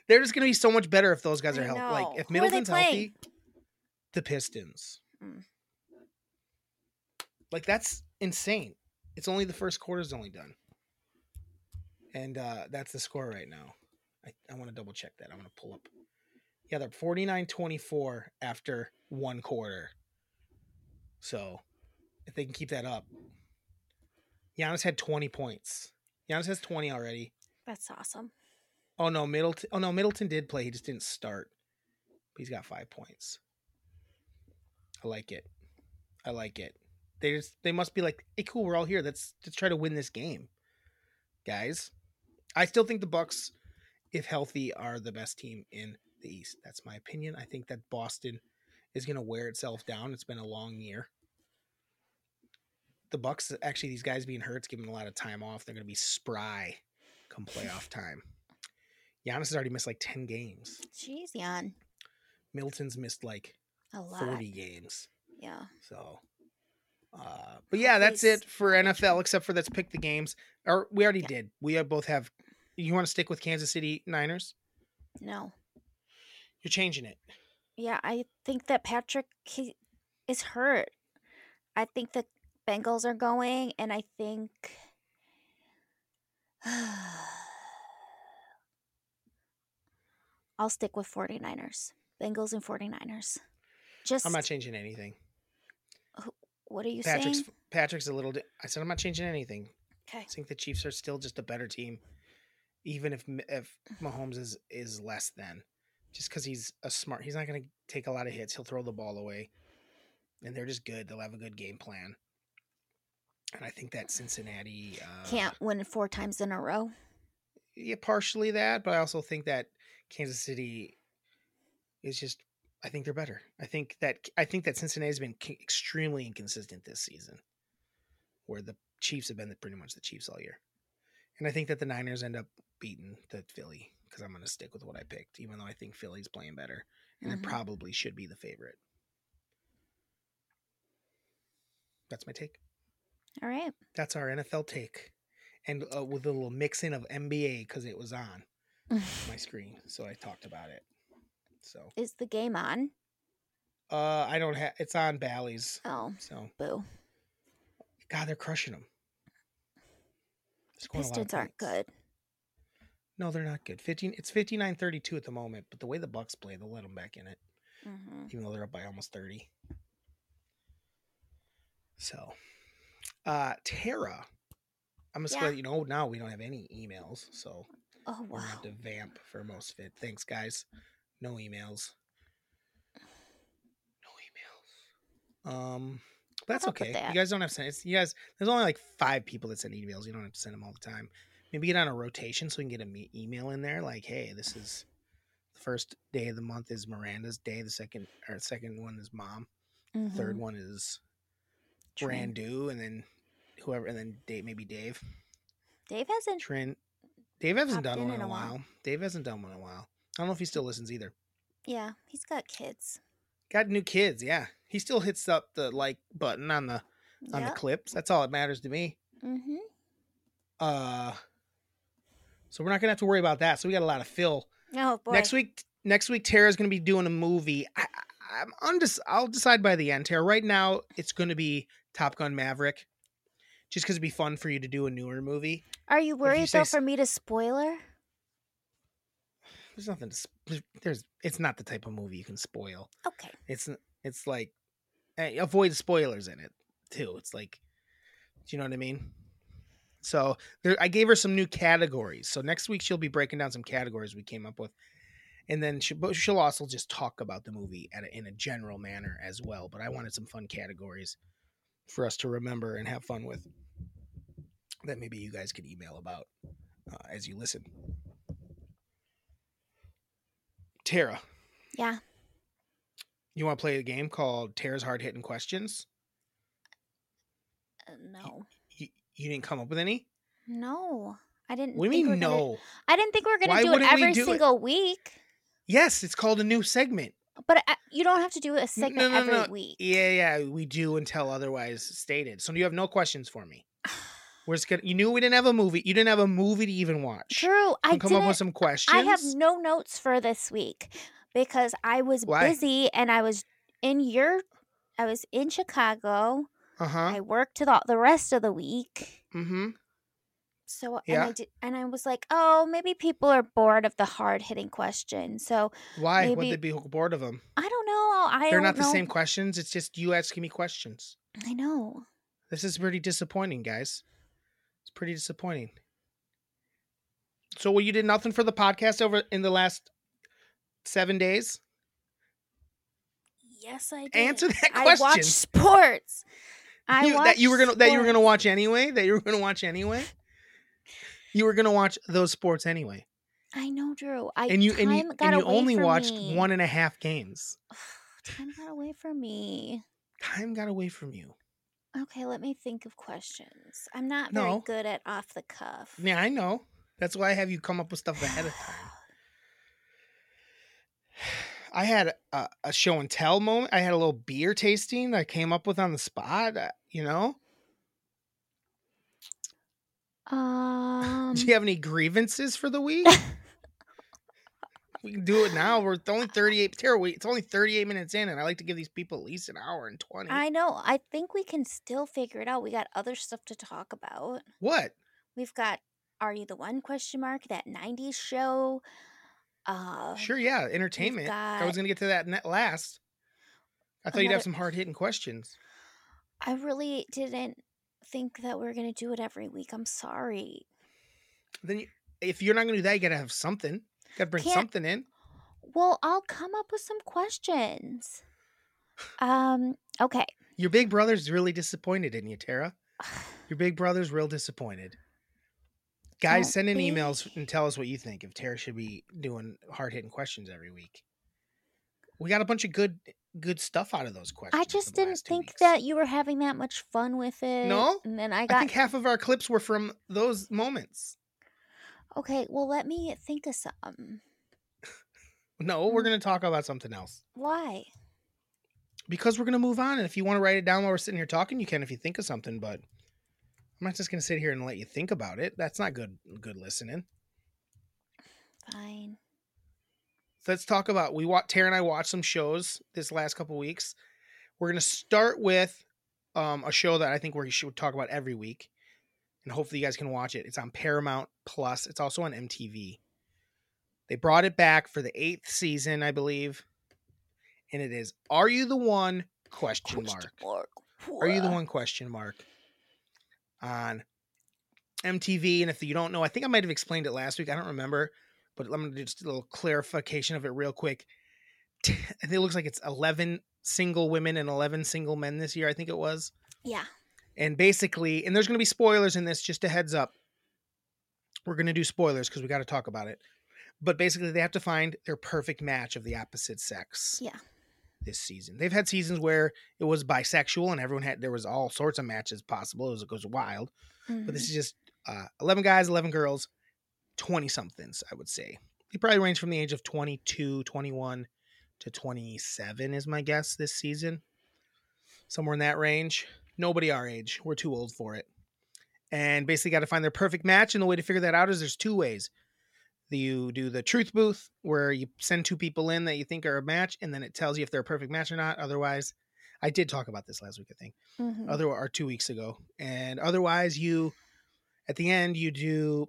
They're just going to be so much better if those guys are healthy. Like, if Middleton's healthy, the Pistons. Mm. Like, that's insane. It's only the first quarter's only done. And that's the score right now. I want to double check that. I'm going to pull up. Yeah, they're 49-24 after one quarter. So, if they can keep that up. Giannis had 20 points. Giannis has 20 already. That's awesome. Oh no, Middleton did play. He just didn't start. But he's got 5 points. I like it. They must be like, hey, cool, we're all here. Let's try to win this game, guys. I still think the Bucks, if healthy, are the best team in the East. That's my opinion. I think that Boston is going to wear itself down. It's been a long year. The Bucks, actually, these guys being hurt, giving them a lot of time off. They're going to be spry come playoff time. Giannis has already missed like 10 games. Jeez, Jan. Middleton's missed like a lot. 40 games. Yeah. So, but yeah, that's it for NFL, except for let's pick the games. Or we already did. We both have. You want to stick with Kansas City Niners? No. You're changing it. Yeah, I think that Patrick is hurt. I think that Bengals are going, and I think I'll stick with 49ers. Bengals and 49ers. I'm not changing anything. What are you saying? Patrick's a little I said I'm not changing anything. Okay. I think the Chiefs are still just a better team, even if Mahomes is less than. Just because he's not going to take a lot of hits. He'll throw the ball away. And they're just good. They'll have a good game plan. And I think that Cincinnati can't win 4 times in a row. Yeah, partially that, but I also think that Kansas City is I think they're better. I think that Cincinnati's been extremely inconsistent this season, where the Chiefs have been pretty much the Chiefs all year. And I think that the Niners end up beating the Philly because I'm going to stick with what I picked, even though I think Philly's playing better and it probably should be the favorite. That's my take. All right. That's our NFL take. And with a little mix-in of NBA because it was on my screen. So I talked about it. So is the game on? I don't have... It's on Bally's. Oh, so boo. God, they're crushing them. The Pistons aren't good. No, they're not good. It's 59-32 at the moment, but the way the Bucks play, they'll let them back in it. Mm-hmm. Even though they're up by almost 30. So... Tara, I'm just gonna let you know now we don't have any emails, so we're gonna have to vamp for most of it. Thanks, guys. No emails. That's okay. That. You guys don't have to send it. You guys, there's only like 5 people that send emails. You don't have to send them all the time. Maybe get on a rotation so we can get an email in there. Like, hey, this is the first day of the month is Miranda's day. The second one is Mom. Mm-hmm. Third one is Brandu, and then whoever, and then Dave. Maybe Dave. Dave hasn't done one in a while. I don't know if he still listens either. Yeah, he's got kids. Got new kids. Yeah, he still hits up the like button on the on the clips. That's all that matters to me. Mm-hmm. So we're not gonna have to worry about that. So we got a lot of fill. Oh boy. Next week, Tara's gonna be doing a movie. I'll decide by the end, Tara. Right now, it's gonna be Top Gun Maverick, just because it'd be fun for you to do a newer movie. Are you worried though for me to spoiler? There's nothing to. It's not the type of movie you can spoil. Okay. It's like, avoid spoilers in it too. It's like, do you know what I mean? So I gave her some new categories. So next week she'll be breaking down some categories we came up with, and then she'll also just talk about the movie in a general manner as well. But I wanted some fun categories for us to remember and have fun with that maybe you guys could email about as you listen. Tara. Yeah. You want to play a game called Tara's Hard Hitting Questions? No. You didn't come up with any? No. I didn't. What do you mean no? I didn't think we were going to do it every single week. Yes, it's called a new segment. But you don't have to do a segment every week. Yeah, we do until otherwise stated. So you have no questions for me. We're just gonna, you knew we didn't have a movie. You didn't have a movie to even watch. True. I come up with some questions. I have no notes for this week because I was busy and I was in Chicago. Uh-huh. I worked the rest of the week. Mm-hmm. So I was like, oh, maybe people are bored of the hard-hitting questions. So why would they be bored of them? I don't know. They're not the same questions. It's just you asking me questions. I know. This is pretty disappointing, guys. It's pretty disappointing. So, you did nothing for the podcast over in the last 7 days? Yes, I did. Answer that question. I watched sports. You were gonna watch anyway. You were gonna watch those sports anyway. I know, Drew. You only watched 1.5 games. Ugh, time got away from me. Time got away from you. Okay, let me think of questions. I'm not very good at off the cuff. Yeah, I know. That's why I have you come up with stuff ahead of time. I had a show and tell moment. I had a little beer tasting that I came up with on the spot. You know. Do you have any grievances for the week? We can do it now. We're only 38. Tara, it's only 38 minutes in, and I like to give these people at least an hour and 20. I know. I think we can still figure it out. We got other stuff to talk about. What? We've got Are You the One? That 90s show. Sure, yeah. Entertainment. I was going to get to that last. I thought you'd have some hard-hitting questions. I really didn't think that we're going to do it every week. I'm sorry. Then if you're not going to do that, you got to have something. You got to bring something in. Well, I'll come up with some questions. Okay. Your big brother's really disappointed in you, Tara. Your big brother's real disappointed. Guys, send in emails and tell us what you think if Tara should be doing hard-hitting questions every week. We got a bunch of good stuff out of those questions. I just didn't think that you were having that much fun with it. No? And then I think half of our clips were from those moments. Okay, well, let me think of something. No, we're going to talk about something else. Why? Because we're going to move on, and if you want to write it down while we're sitting here talking, you can if you think of something, but I'm not just going to sit here and let you think about it. That's not good listening. Fine. So let's talk about Tara and I watched some shows this last couple weeks. We're going to start with a show that I think we should talk about every week, and hopefully you guys can watch it. It's on Paramount Plus. It's also on MTV. They brought it back for the 8th season, I believe, and it is Are You the One? Question mark. Are You the One? Question mark on MTV. And if you don't know, I think I might have explained it last week. I don't remember. But let me do just a little clarification of it real quick. I think it looks like it's 11 single women and 11 single men this year, I think it was. Yeah. And basically, and there's going to be spoilers in this, just a heads up. We're going to do spoilers because we got to talk about it. But basically, they have to find their perfect match of the opposite sex. Yeah. This season. They've had seasons where it was bisexual and everyone had, there was all sorts of matches possible. It goes wild. Mm-hmm. But this is just 11 guys, 11 girls, 20 somethings, I would say. They probably range from the age of 22, 21 to 27 is my guess this season. Somewhere in that range. Nobody our age. We're too old for it. And basically got to find their perfect match. And the way to figure that out is there's two ways. You do the truth booth where you send two people in that you think are a match. And then it tells you if they're a perfect match or not. Otherwise, I did talk about this last week, I think, or 2 weeks ago. And otherwise you, at the end, you do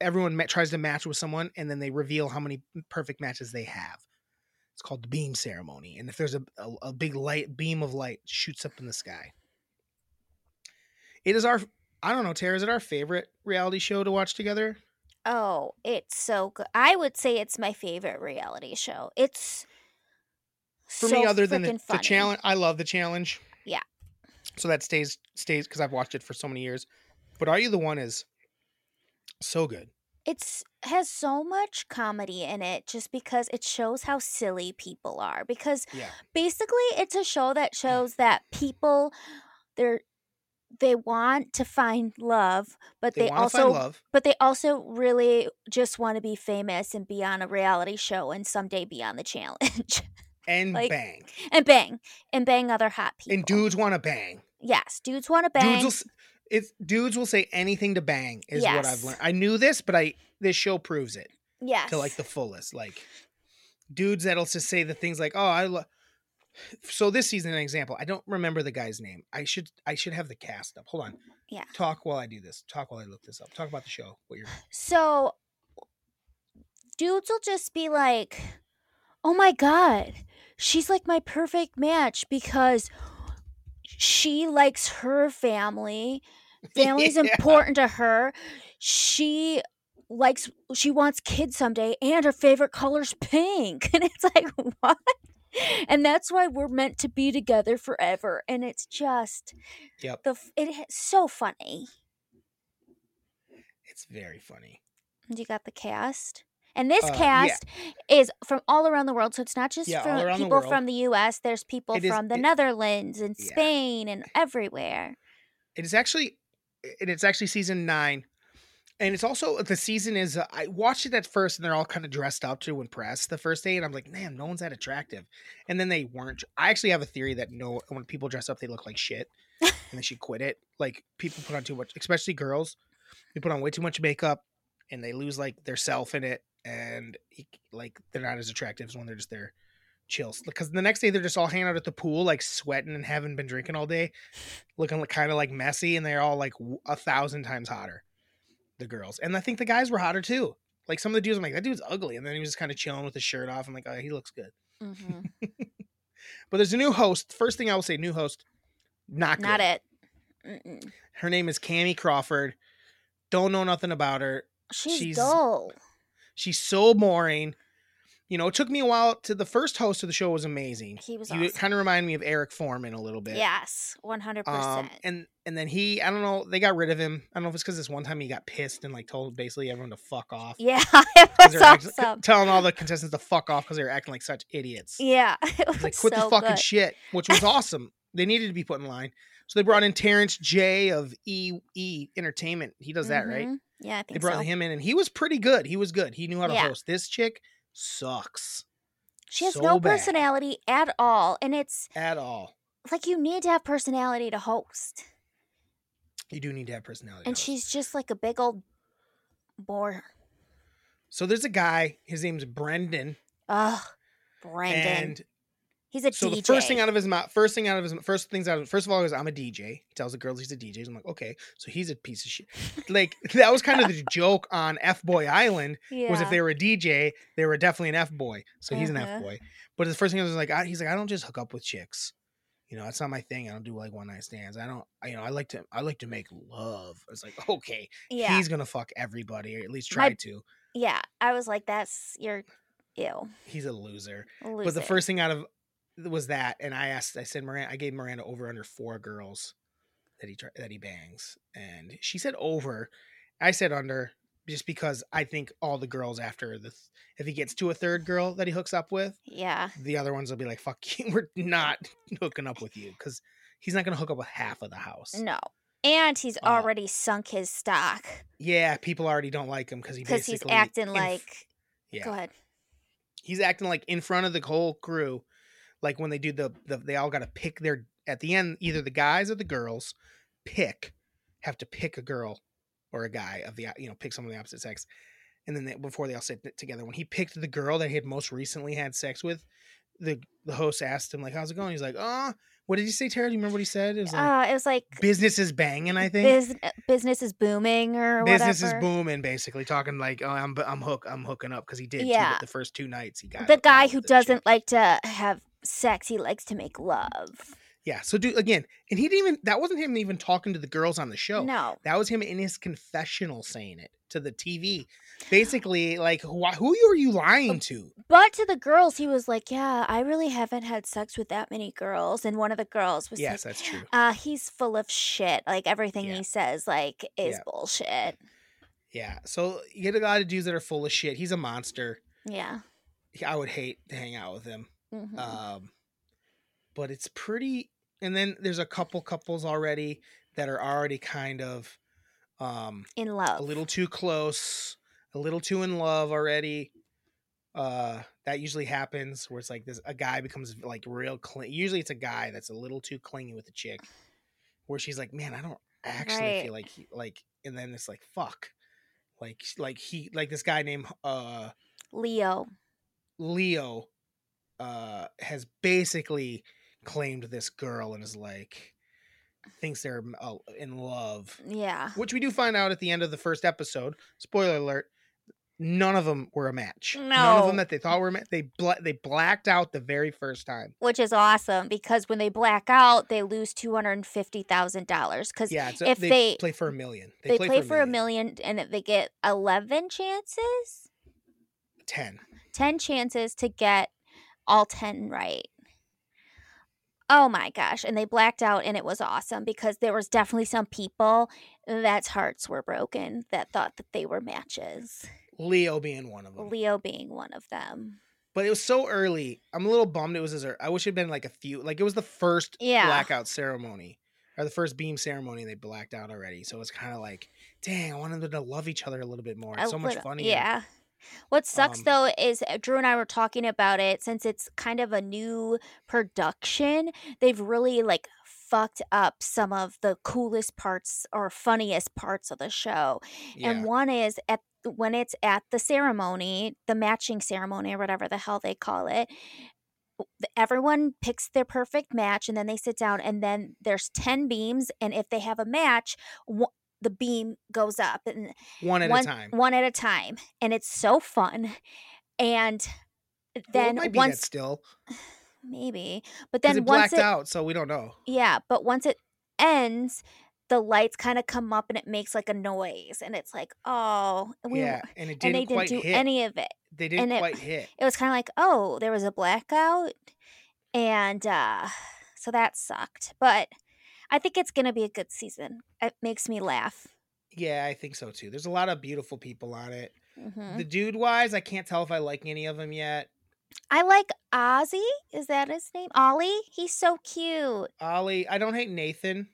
everyone tries to match with someone and then they reveal how many perfect matches they have. It's called the beam ceremony. And if there's a big light beam of light shoots up in the sky. It is our, I don't know, Tara, is it our favorite reality show to watch together? Oh, it's so good. I would say it's my favorite reality show. It's for so me, other than the challenge. I love the challenge. Yeah. So that stays because I've watched it for so many years. But Are You the One is so good. It has so much comedy in it just because it shows how silly people are. Because basically it's a show that shows that people, they want to find love, but they also really just want to be famous and be on a reality show and someday be on the challenge. And like, bang. And bang. And bang other hot people. And dudes want to bang. Yes, dudes want to bang. Dudes will say anything to bang is what I've learned. I knew this, but this show proves it. Yes. To like the fullest. Like dudes that'll just say the things like, so this season, an example, I don't remember the guy's name. I should have the cast up. Hold on. Yeah. Talk while I do this. Talk while I look this up. Talk about the show. So dudes will just be like, oh my God, she's like my perfect match because she likes her family. Family's important to her. She wants kids someday and her favorite color's pink. And it's like, what? And that's why we're meant to be together forever. And it's just, it's so funny. It's very funny. You got the cast. And this cast is from all around the world. So it's not just from people from the U.S. There's people from the Netherlands and Spain and everywhere. It's actually season 9. And it's also, the season is, I watched it at first and they're all kind of dressed up to impress the first day. And I'm like, man, no one's that attractive. And then they weren't. I actually have a theory that when people dress up, they look like shit and they should quit it. Like people put on too much, especially girls. They put on way too much makeup and they lose like their self in it. And like, they're not as attractive as when they're just there chills. Because the next day they're just all hanging out at the pool, like sweating and haven't been drinking all day, looking kind of like messy. And they're all like 1,000 times hotter. The girls. And I think the guys were hotter too. Like some of the dudes, I'm like, that dude's ugly. And then he was just kind of chilling with his shirt off. I'm like, oh, he looks good. Mm-hmm. But there's a new host. First thing I will say, new host, not good. Not it. Mm-mm. Her name is Cammie Crawford. Don't know nothing about her. She's dull. She's so boring. You know, it took me a while to the first host of the show was amazing. He was awesome. Kind of reminded me of Eric Foreman a little bit. Yes, 100%. And then he, I don't know, they got rid of him. I don't know if it's because this one time he got pissed and like told basically everyone to fuck off. Yeah, it was awesome. Telling all the contestants to fuck off because they were acting like such idiots. Yeah, it was like, quit so the fucking good. Shit, which was awesome. They needed to be put in line. So they brought in Terrence J of EE Entertainment. He does that, right? Yeah, I think so. They brought him in and he was pretty good. He was good. He knew how to host. This chick sucks. She has no personality at all. And it's at all like you need to have personality to host. You do need to have personality. And she's just like a big old bore. So there's a guy, his name's Brendan. Ugh, Brendan. And he's a DJ. So the first of all, he goes, I'm a DJ. He tells the girls he's a DJ. I'm like, okay, so he's a piece of shit. Like that was kind of the joke on F-Boy Island was if they were a DJ, they were definitely an F-boy. So he's an F-boy. But the first thing I was like, I don't just hook up with chicks. You know, that's not my thing. I don't do like one night stands. I like to make love. It's like, okay, he's gonna fuck everybody or at least try to. Yeah, I was like, that's your Ew. He's a loser. But the first thing out of was that, and I said Miranda, I gave Miranda over under 4 girls that he bangs, and she said over. I said under, just because I think all the girls after the, if he gets to a third girl that he hooks up with, yeah, the other ones will be like, fuck you, we're not hooking up with you, because he's not going to hook up with half of the house. No. And he's already sunk his stock. Yeah, people already don't like him because he's acting like, yeah. Go ahead. He's acting like in front of the whole crew, like when they do they all got to pick their, at the end, either the guys or the girls have to pick a girl or a guy of the, pick someone of the opposite sex. And then before they all sit together, when he picked the girl that he had most recently had sex with, the host asked him, like, how's it going? He's like, what did he say, Tara? Do you remember what he said? It was like business is banging, I think. Business is booming or whatever. Business is booming, basically. Talking like, I'm hooking up, because he did the first 2 nights he got. The guy who doesn't like to have sex, he likes to make love. Yeah, so and he didn't even, that wasn't him even talking to the girls on the show. No. That was him in his confessional saying it to the TV. Basically, like, who are you lying to? But to the girls, he was like, yeah, I really haven't had sex with that many girls. And one of the girls was like, that's true. He's full of shit. Like, everything he says, like, is bullshit. Yeah, so you get a lot of dudes that are full of shit. He's a monster. Yeah. I would hate to hang out with him. Mm-hmm. But it's pretty... And then there's a couple couples already that are already kind of in love, a little too close, a little too in love already. That usually happens where it's like a guy becomes like real clingy. Usually it's a guy that's a little too clingy with a chick, where she's like, "Man, I don't actually feel like he, like." And then it's like, "Fuck," like this guy named Leo has basically claimed this girl and is like, thinks they're in love. Yeah. Which we do find out at the end of the first episode. Spoiler alert. None of them were a match. No. None of them that they thought were a match. They blacked out the very first time. Which is awesome, because when they black out, they lose $250,000. Because if they play for $1 million. They play for $1 million, and they get 11 chances? 10. 10 chances to get all 10 right. Oh my gosh. And they blacked out, and it was awesome, because there was definitely some people that's hearts were broken that thought that they were matches. Leo being one of them. But it was so early. I'm a little bummed it was as early. I wish it had been like a few. Like, it was the first blackout ceremony, or the first beam ceremony, and they blacked out already. So it's kind of like, dang, I wanted them to love each other a little bit more. It's so much funnier. Yeah. What sucks, though, is Drew and I were talking about it, since it's kind of a new production, they've really, like, fucked up some of the coolest parts or funniest parts of the show. Yeah. And one is when it's at the ceremony, the matching ceremony or whatever the hell they call it, everyone picks their perfect match, and then they sit down, and then there's 10 beams, and if they have a match... the beam goes up, and one at a time, and it's so fun. And then it blacked out, so we don't know. Yeah, but once it ends, the lights kind of come up, and it makes like a noise, and it's like, oh, and it didn't quite do any of it. They didn't quite hit. It was kind of like, oh, there was a blackout, and so that sucked, but. I think it's going to be a good season. It makes me laugh. Yeah, I think so, too. There's a lot of beautiful people on it. Mm-hmm. The dude-wise, I can't tell if I like any of them yet. I like Ozzy. Is that his name? Ollie? He's so cute. Ollie. I don't hate Nathan.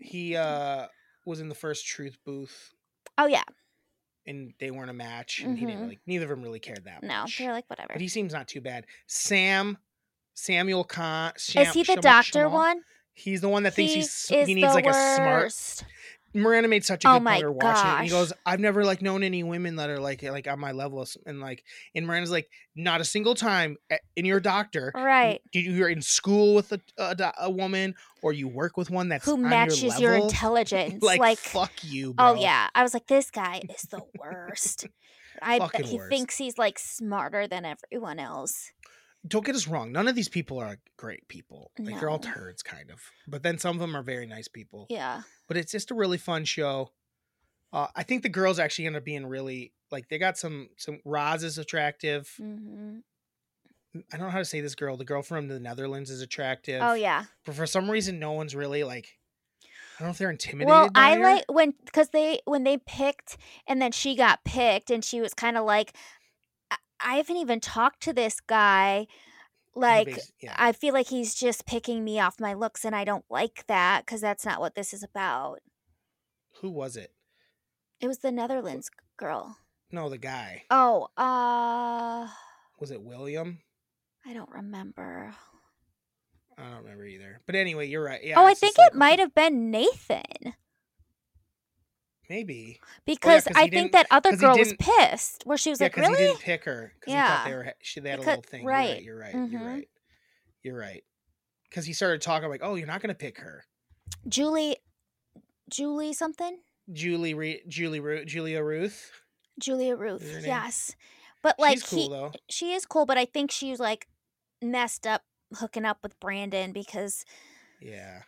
He was in the first Truth Booth. Oh, yeah. And they weren't a match. And he didn't really, neither of them really cared that much. No, they're like, whatever. But he seems not too bad. Samuel Kahn. Is he the doctor one? He's the one that thinks he needs like a smart. Miranda made such a good point watching it. And he goes, I've never like known any women that are like on my level. And Miranda's like, not a single time in your doctor. Right. You're in school with a woman, or you work with one that's who matches on your intelligence. like, fuck you, bro. Oh, yeah. I was like, this guy is the worst. He thinks he's like smarter than everyone else. Don't get us wrong. None of these people are great people. Like, they're all turds, kind of. But then some of them are very nice people. Yeah. But it's just a really fun show. I think the girls actually ended up being really, like, they got some Roz is attractive. Mm-hmm. I don't know how to say this girl. The girl from the Netherlands is attractive. Oh, yeah. But for some reason, no one's really, like, I don't know if they're intimidated. Well, by her. Like when they picked, and then she got picked, and she was kind of like, I haven't even talked to this guy. Like, yeah. I feel like he's just picking me off my looks, and I don't like that because that's not what this is about. Who was it? It was the Netherlands girl. No, the guy. Oh, was it William? I don't remember. I don't remember either. But anyway, you're right. Yeah. Oh, I think it might have been Nathan. Maybe. Because I think that other girl was pissed, where she was like, really? Yeah, because he didn't pick her. Yeah. Because he thought they had a little thing. Right. You're right. You're right. You're right. Because he started talking like, oh, you're not going to pick her. Julie something? Julia Ruth. Julia Ruth, yes. But like, she's cool, though. She is cool, but I think she's like messed up hooking up with Brandon because, yeah,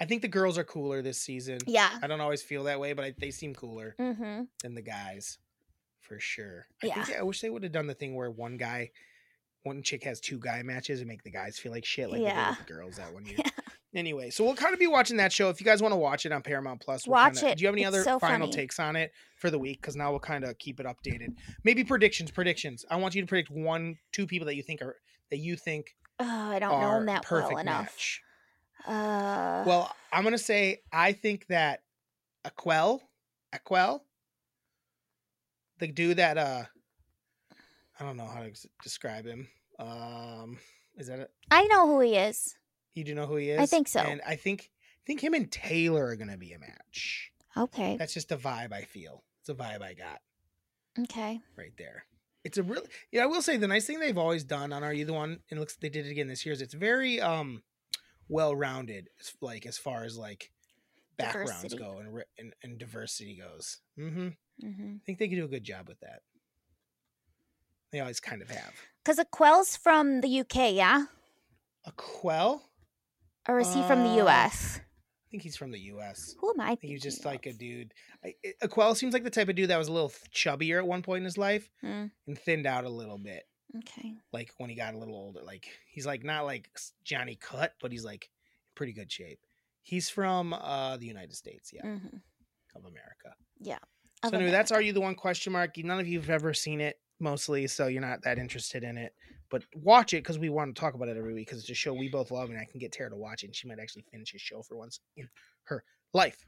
I think the girls are cooler this season. Yeah, I don't always feel that way, but they seem cooler than the guys for sure. I wish they would have done the thing where one chick has two guy matches and make the guys feel like shit, like they did with the girls that one year. Yeah. Anyway, so we'll kind of be watching that show. If you guys want to watch it on Paramount Plus, watch it. Do you have any other final takes on it for the week? Because now we'll kind of keep it updated. Maybe predictions. I want you to predict 1-2 people that you think are Oh, I don't know them that well enough. Well, I'm gonna say I think that Aquell, the dude that I don't know how to describe him. Is that it? I know who he is. You do know who he is? I think so. And I think him and Taylor are going to be a match. Okay. That's just a vibe I feel. It's a vibe I got. Okay. Right there. It's a really... Yeah, I will say the nice thing they've always done on Are You the One, and they did it again this year, is it's very well-rounded, like as far as like backgrounds diversity. Go and diversity goes. Mm-hmm. Mm-hmm. I think they could do a good job with that. They always kind of have. Because Aquell's from the UK, yeah? Aquell? Or is he from the U.S.? I think he's from the U.S. Who am I thinking? He's just like a dude. Aquell seems like the type of dude that was a little chubbier at one point in his life and thinned out a little bit. Okay. Like when he got a little older. Like he's like not like Johnny Cut, but he's like pretty good shape. He's from the United States, yeah. Mm-hmm. Of America. Yeah. So anyway, that's Are You the One ? None of you have ever seen it mostly, so you're not that interested in it. But watch it because we want to talk about it every week because it's a show we both love, and I can get Tara to watch it, and she might actually finish a show for once in her life.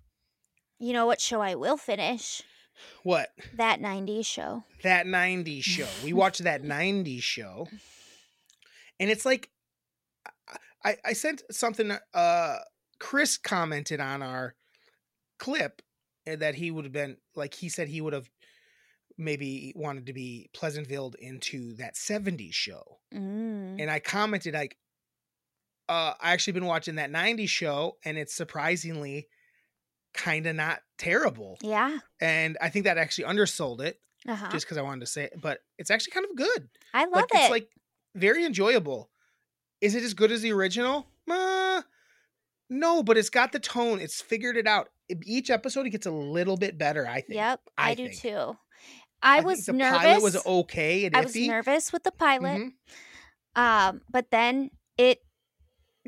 You know what show I will finish? What? That 90s Show. That 90s Show. We watched That 90s Show, and it's like I sent something Chris commented on our clip that he would have been, like he said he would have maybe wanted to be Pleasantville into That 70s Show. Mm. And I commented like, I actually been watching That 90s Show and it's surprisingly kind of not terrible. Yeah. And I think that actually undersold it just because I wanted to say it, but it's actually kind of good. I love it. It's like very enjoyable. Is it as good as the original? No, but it's got the tone. It's figured it out. Each episode, it gets a little bit better, I think. Yep. I do too. I was think the nervous. The pilot was okay. And I was nervous with the pilot. Mm-hmm. But then it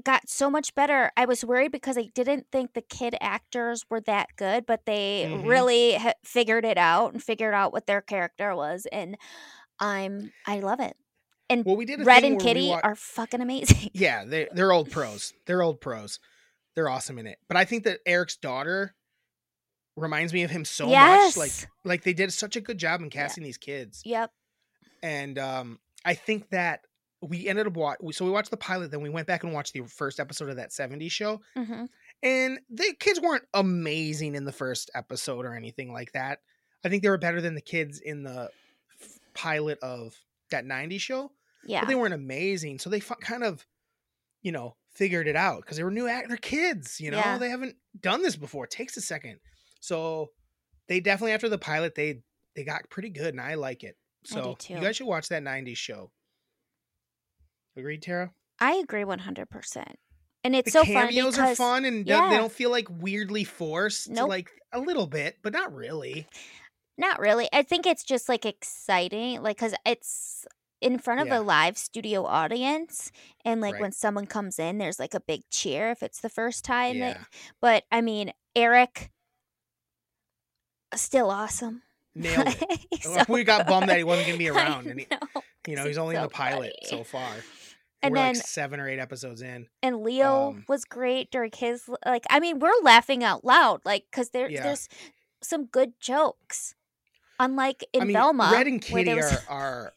got so much better. I was worried because I didn't think the kid actors were that good, but they really figured it out and figured out what their character was. And I love it. And well, Red and Kitty are fucking amazing. Yeah, they're old pros. They're old pros. They're awesome in it. But I think that Eric's daughter reminds me of him so much. Like they did such a good job in casting these kids. Yep. And I think that we ended up we watched the pilot, then we went back and watched the first episode of That 70s Show. Mm-hmm. And the kids weren't amazing in the first episode or anything like that. I think they were better than the kids in the pilot of That 90s Show. Yeah. But they weren't amazing. So they kind of, you know, figured it out because they were they're kids, you know, they haven't done this before. It takes a second. So they definitely, after the pilot, they got pretty good and I like it. So you guys should watch That 90s Show. Agreed, Tara? I agree 100%. And it's so fun. The cameos are fun, and they don't feel like weirdly forced. Nope. Like a little bit, but not really. Not really. I think it's just like exciting, like because it's in front of a live studio audience, and like when someone comes in, there's like a big cheer if it's the first time. But I mean, Eric, still awesome. Nailed it. So we got bummed that he wasn't going to be around, and he's only in the pilot so far. And we're then like 7 or 8 episodes in. And Leo was great during his, like, I mean, we're laughing out loud, like, because there's some good jokes. Unlike in Velma. Red and Kitty are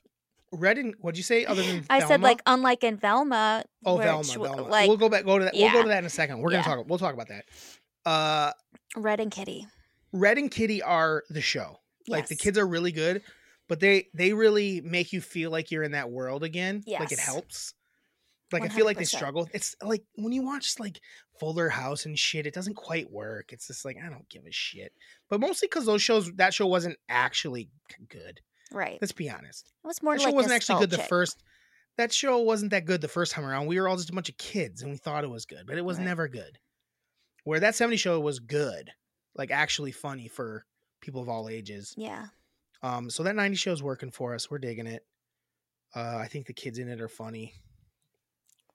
Red and, what'd you say? Other than Velma? I said, like, unlike in Velma. Oh, Velma. Like, we'll go to that. Yeah. We'll go to that in a second. We're going to talk. We'll talk about that. Red and Kitty. Red and Kitty are the show. Yes. Like, the kids are really good, but they really make you feel like you're in that world again. Yes. Like, it helps. Like 100%. I feel like they struggle. It's like when you watch like Fuller House and shit, it doesn't quite work. It's just like I don't give a shit. But mostly because that show wasn't actually good. Right. Let's be honest. It was more that like show wasn't actually good the first. That show wasn't that good the first time around. We were all just a bunch of kids and we thought it was good, but it was never good. Where that 70s show was good, like actually funny for people of all ages. Yeah. So that 90s show is working for us. We're digging it. I think the kids in it are funny.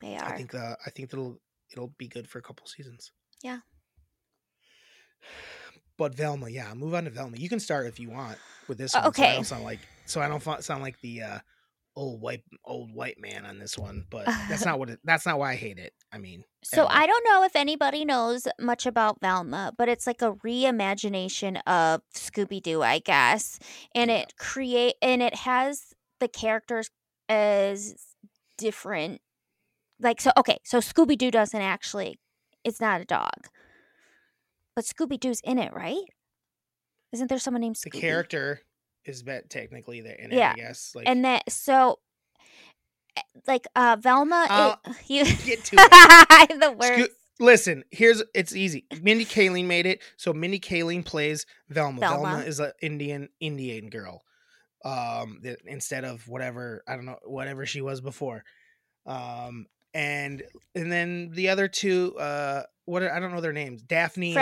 They are. I think it'll be good for a couple seasons. Yeah. But Velma, move on to Velma. You can start if you want with this one. Okay. So I don't sound like the old white man on this one, but that's not why I hate it. I mean. So anyway. I don't know if anybody knows much about Velma, but it's like a reimagination of Scooby Doo, I guess, and it has the characters as different. Like, so Scooby Doo doesn't actually, it's not a dog. But Scooby Doo's in it, right? Isn't there someone named Scooby? The character is technically they're in it, I guess. Like, and that, so, like, Velma. You get to it. I have the worst. Listen, it's easy. Mindy Kaling made it. So Mindy Kaling plays Velma. Velma is an Indian girl. Instead of whatever, I don't know, whatever she was before. And then the other two, I don't know their names. Daphne,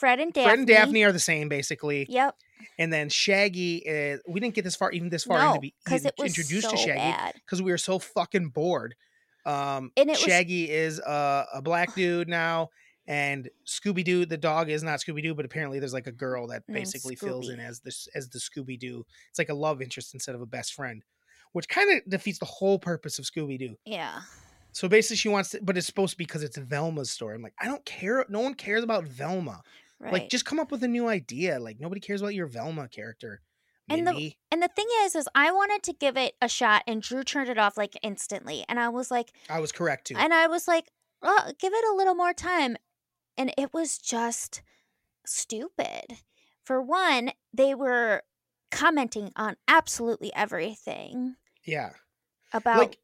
Fred and Daphne are the same basically. Yep. And then Shaggy, we didn't get this far into being introduced to Shaggy because we were so fucking bored. Shaggy is a black dude now, and Scooby Doo the dog is not Scooby Doo, but apparently there's like a girl that basically fills in as the Scooby Doo. It's like a love interest instead of a best friend, which kind of defeats the whole purpose of Scooby Doo. Yeah. So basically she wants to, but it's supposed to be because it's Velma's story. I'm like, I don't care. No one cares about Velma. Right. Like, just come up with a new idea. Like, nobody cares about your Velma character. And the thing is I wanted to give it a shot, and Drew turned it off like instantly. And I was like, I was correct too. And I was like, well, give it a little more time. And it was just stupid. For one, they were commenting on absolutely everything. Yeah. About like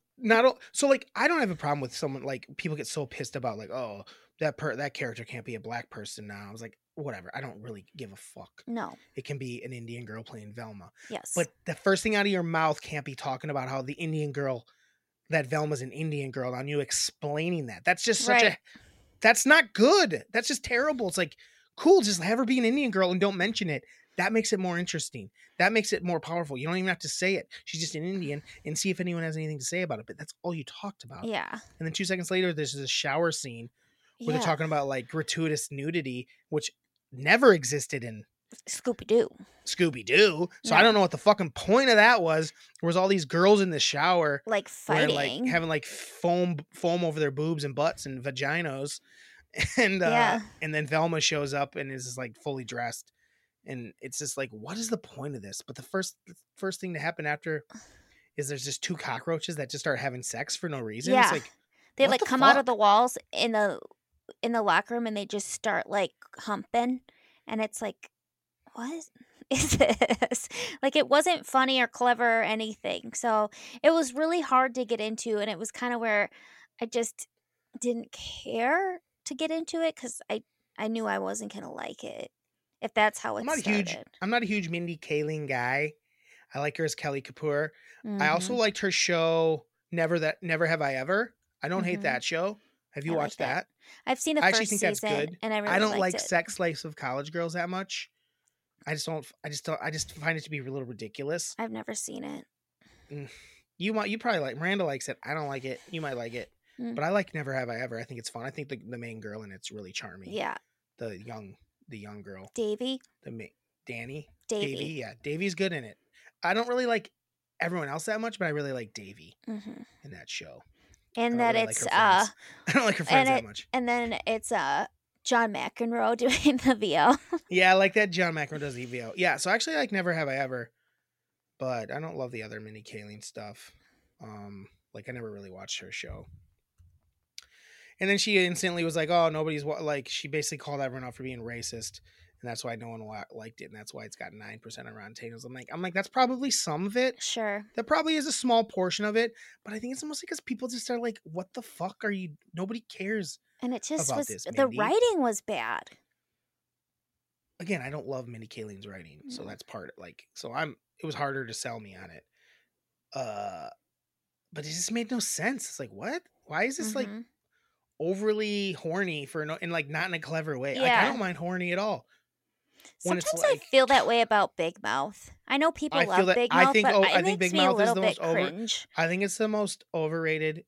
I don't have a problem with someone like people get so pissed about like, oh, that character can't be a black person now. I was like, whatever. I don't really give a fuck. No. It can be an Indian girl playing Velma. Yes. But the first thing out of your mouth can't be talking about how the Indian girl that Velma's an Indian girl on you explaining that. That's just such that's not good. That's just terrible. It's like, cool, just have her be an Indian girl and don't mention it. That makes it more interesting. That makes it more powerful. You don't even have to say it. She's just an Indian, and see if anyone has anything to say about it. But that's all you talked about. Yeah. And then 2 seconds later, there's this shower scene where they're talking about like gratuitous nudity, which never existed in Scooby Doo. So I don't know what the fucking point of that was. There was all these girls in the shower, like fighting, like having like foam over their boobs and butts and vaginos, and then Velma shows up and is like fully dressed. And it's just like, what is the point of this? But the first thing to happen after is there's just two cockroaches that just start having sex for no reason. Yeah. It's like, they like come out of the walls in the locker room and they just start like humping. And it's like, what is this? Like, it wasn't funny or clever or anything. So it was really hard to get into. And it was kind of where I just didn't care to get into it because I knew I wasn't going to like it. If that's how it's started. I'm not a huge Mindy Kaling guy. I like her as Kelly Kapoor. Mm-hmm. I also liked her show Never Have I Ever. I don't hate that show. Have you watched that? I've seen the first season. I actually think that's good. And I really don't like sex lives of college girls that much. I just find it to be a little ridiculous. I've never seen it. You probably like Miranda likes it. I don't like it. You might like it. But I like Never Have I Ever. I think it's fun. I think the main girl in it's really charming. Yeah. The young girl. Davy. Davy. Yeah. Davy's good in it. I don't really like everyone else that much, but I really like Davy in that show. And that really I don't like her friends that much. And then it's John McEnroe doing the VO. Yeah, I like that John McEnroe does the VO. Yeah, so actually I like Never Have I Ever, but I don't love the other Mindy Kaling stuff. I never really watched her show. And then she instantly was like, oh, nobody's like, she basically called everyone out for being racist. And that's why no one liked it. And that's why it's got 9% on Rotten Tomatoes. I'm like, that's probably some of it. Sure. That probably is a small portion of it. But I think it's mostly because people just are like, what the fuck are you? Nobody cares. And it just was, the writing was bad. Again, I don't love Mindy Kaling's writing. So that's part it was harder to sell me on it. But it just made no sense. It's like, what? Why is this like overly horny and not in a clever way? Yeah. Like, I don't mind horny at all. Sometimes I feel that way about Big Mouth. I know people love Big Mouth, but I think Big Mouth is the most cringe. I think it's the most overrated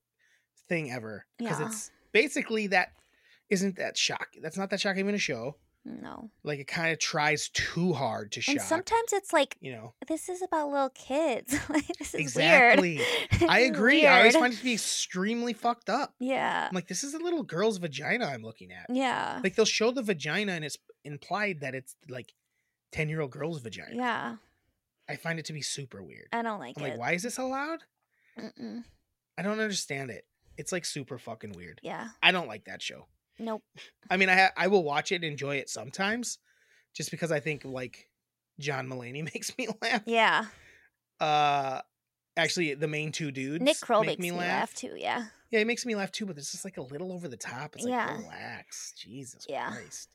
thing ever because it's basically that's not that shocking in a show. No. Like, it kind of tries too hard to shock. And sometimes it's like, this is about little kids. This is exactly. Weird. I agree. Weird. I always find it to be extremely fucked up. Yeah. I'm like, this is a little girl's vagina I'm looking at. Yeah. Like, they'll show the vagina and it's implied that it's like 10-year-old girl's vagina. Yeah. I find it to be super weird. I don't like it. I'm like, why is this allowed? Mm-mm. I don't understand it. It's like super fucking weird. Yeah. I don't like that show. Nope. I mean, I will watch it and enjoy it sometimes just because I think like John Mulaney makes me laugh. Yeah. Actually, the main two dudes. Nick Kroll makes me laugh too. Yeah. Yeah. He makes me laugh too, but it's just like a little over the top. It's like, relax. Jesus Christ.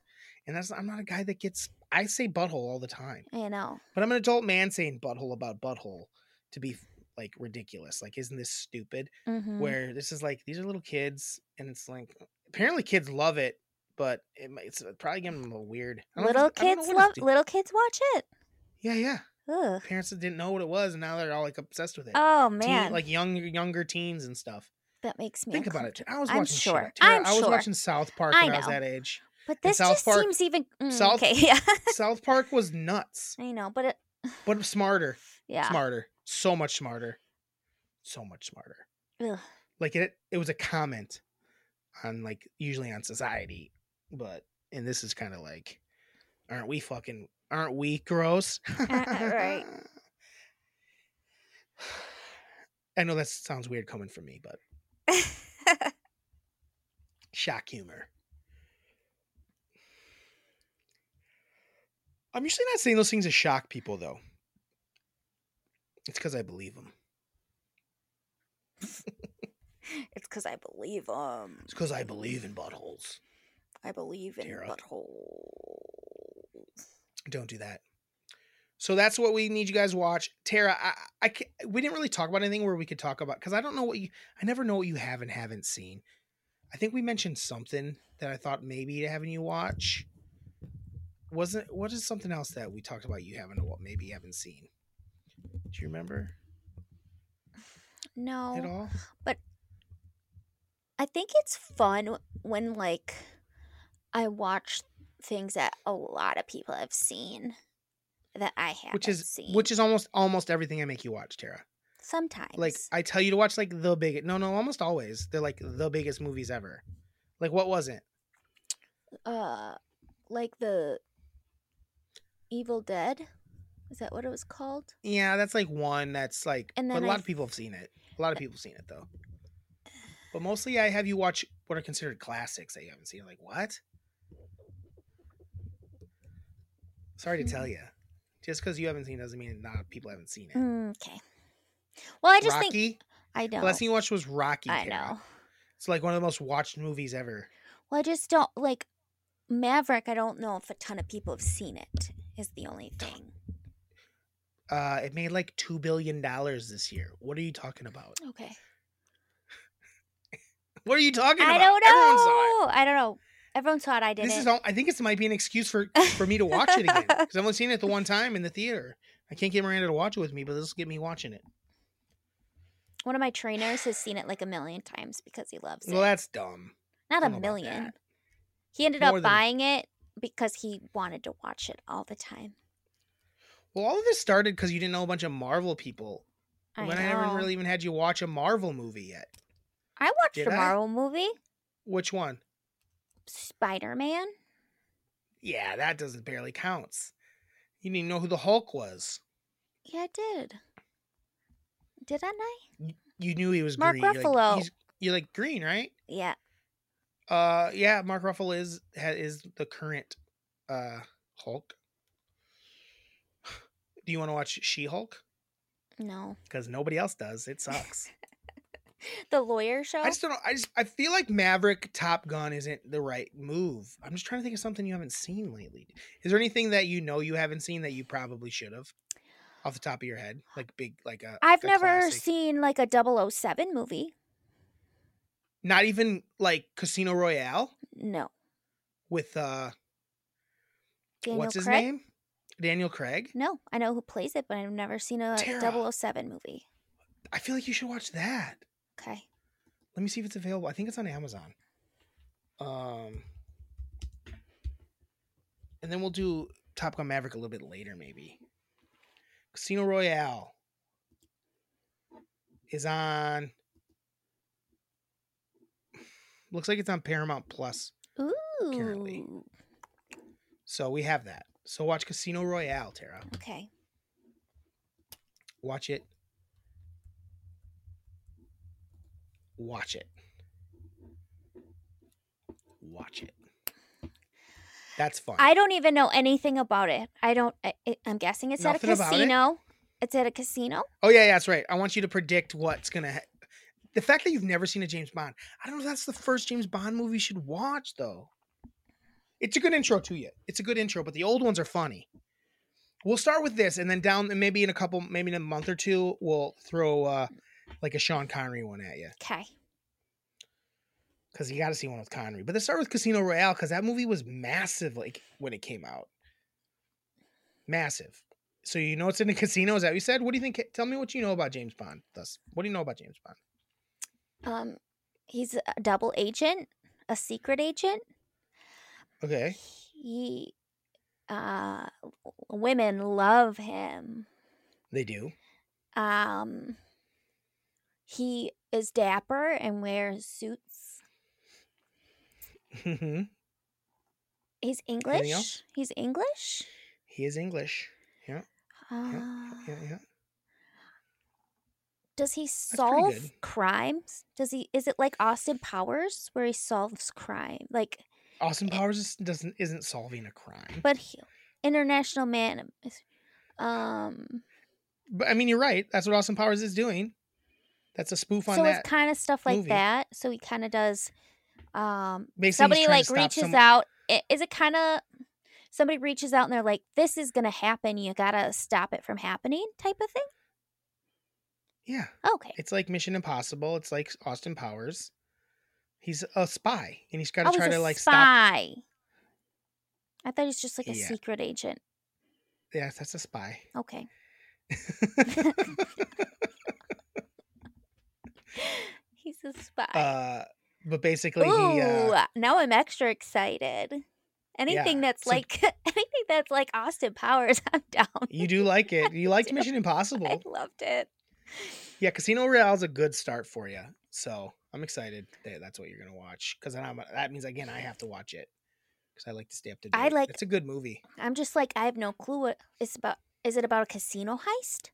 And I'm not a guy that I say butthole all the time. I know. But I'm an adult man saying butthole about butthole to be like ridiculous. Like, isn't this stupid? Mm-hmm. Where this is like, these are little kids and it's like, apparently kids love it, but it's probably giving them a weird. Little kids watch it. Yeah, yeah. Ugh. Parents didn't know what it was, and now they're all like obsessed with it. Oh man, younger teens and stuff. That makes me think about it. I was watching. I was watching South Park when I was that age. But this just seems even. Okay, yeah. South Park was nuts. I know, but but smarter. Yeah. Smarter. So much smarter. So much smarter. Ugh. Like it was a comment on like usually on society, and this is kind of like, aren't we gross? Right. I know that sounds weird coming from me, but shock humor. I'm usually not saying those things to shock people though. It's because I believe them. It's because I believe It's because I believe in buttholes. I believe in buttholes. Don't do that. So that's what we need you guys to watch. Tara, we didn't really talk about anything where we could talk about, because I don't know what I never know what you have and haven't seen. I think we mentioned something that I thought maybe having you watch. What is something else that we talked about you haven't, what maybe you haven't seen? Do you remember? No. At all? But I think it's fun when, like, I watch things that a lot of people have seen that I haven't seen. Which is almost everything I make you watch, Tara. Sometimes. Like, I tell you to watch, like, the biggest. No, almost always. They're, like, the biggest movies ever. Like, what was it? Like, the Evil Dead? Is that what it was called? Yeah, that's, like, one that's, like. And then but a lot of people have seen it. A lot of people have seen it, though. But mostly I have you watch what are considered classics that you haven't seen. You're like, what? Sorry to tell you. Just because you haven't seen it doesn't mean not people haven't seen it. Okay. Well, I just think. I don't. The last thing you watched was Rocky. I know. It's like one of the most watched movies ever. Well, I just don't. Like, Maverick, I don't know if a ton of people have seen it is the only thing. It made like $2 billion this year. What are you talking about? Okay. What are you talking about? I don't know. Everyone saw it. I don't know. Everyone saw it. I didn't. I think this might be an excuse for me to watch it again, because I've only seen it the one time in the theater. I can't get Miranda to watch it with me, but this will get me watching it. One of my trainers has seen it like a million times because he loves it. Well, that's dumb. Not a million. He ended up buying it because he wanted to watch it all the time. Well, all of this started because you didn't know a bunch of Marvel people. I haven't really even had you watch a Marvel movie yet. I watched a Marvel movie. Which one? Spider-Man. Yeah, that doesn't barely counts. You didn't even know who the Hulk was. Yeah, I did. Didn't I? You knew he was Mark green. Mark Ruffalo. You're like green, right? Yeah. Yeah. Mark Ruffalo is the current Hulk. Do you want to watch She-Hulk? No. Because nobody else does. It sucks. The lawyer show? I just don't know. I feel like Maverick, Top Gun isn't the right move. I'm just trying to think of something you haven't seen lately. Is there anything that you know you haven't seen that you probably should have? Off the top of your head? I've never seen like a 007 movie. Not even like Casino Royale? No. With what's his name? Daniel Craig? No, I know who plays it, but I've never seen a Tara. 007 movie. I feel like you should watch that. Okay. Let me see if it's available. I think it's on Amazon. And then we'll do Top Gun Maverick a little bit later, maybe. Casino Royale is on... Looks like it's on Paramount Plus. Ooh. Currently. So we have that. So watch Casino Royale, Tara. Okay. Watch it. That's fun. I don't even know anything about it. I'm guessing it's nothing at a casino. It's at a casino? Oh, yeah, that's right. I want you to predict what's going to happen. The fact that you've never seen a James Bond. I don't know if that's the first James Bond movie you should watch, though. It's a good intro to you. It's a good intro, but the old ones are funny. We'll start with this, and then maybe in a month or two, we'll throw like a Sean Connery one at you. Okay. Because you got to see one with Connery. But let's start with Casino Royale, because that movie was massive like when it came out. Massive. So you know it's in a casino, is that what you said? What do you think? Tell me what you know about James Bond. What do you know about James Bond? He's a double agent, a secret agent. Okay. He, women love him. They do. He is dapper and wears suits. Mm-hmm. He's English. Anything else? He's English. He is English. Yeah. Yeah. Does he solve crimes? Does he? Is it like Austin Powers, where he solves crime? Like. Austin Powers isn't solving a crime, but international man. But I mean, you're right. That's what Austin Powers is doing. That's a spoof on that. So it's kind of stuff like that. So he kind of does. Somebody like reaches out. Is it kind of somebody reaches out and they're like, "This is gonna happen. You gotta stop it from happening," type of thing. Yeah. Okay. It's like Mission Impossible. It's like Austin Powers. He's a spy, and he's got to try to like spy. Stop. I thought he's just like a secret agent. Yeah, that's a spy. Okay. He's a spy. But basically, ooh, he. Now I'm extra excited. Anything that's like Austin Powers, I'm down. You do like it. You liked Mission Impossible. I loved it. Yeah, Casino Royale is a good start for you. So I'm excited that that's what you're going to watch. Because that means, again, I have to watch it. Because I like to stay up to date. It's a good movie. I'm just like, I have no clue what it's about. Is it about a casino heist?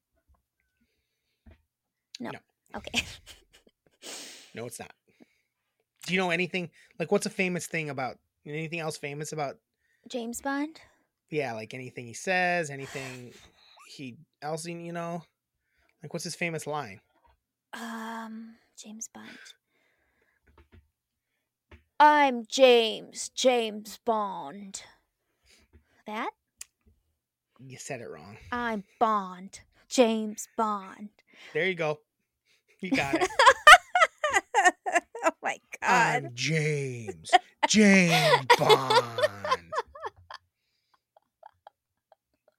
No. Okay. No, it's not. Do you know anything? Like, what's a famous thing about? Anything else famous about? James Bond? Yeah, like anything he says, anything he else, you know? Like, what's his famous line? James Bond. I'm James Bond. That? You said it wrong. I'm Bond. James Bond. There you go. You got it. Oh my God. I'm James. James Bond.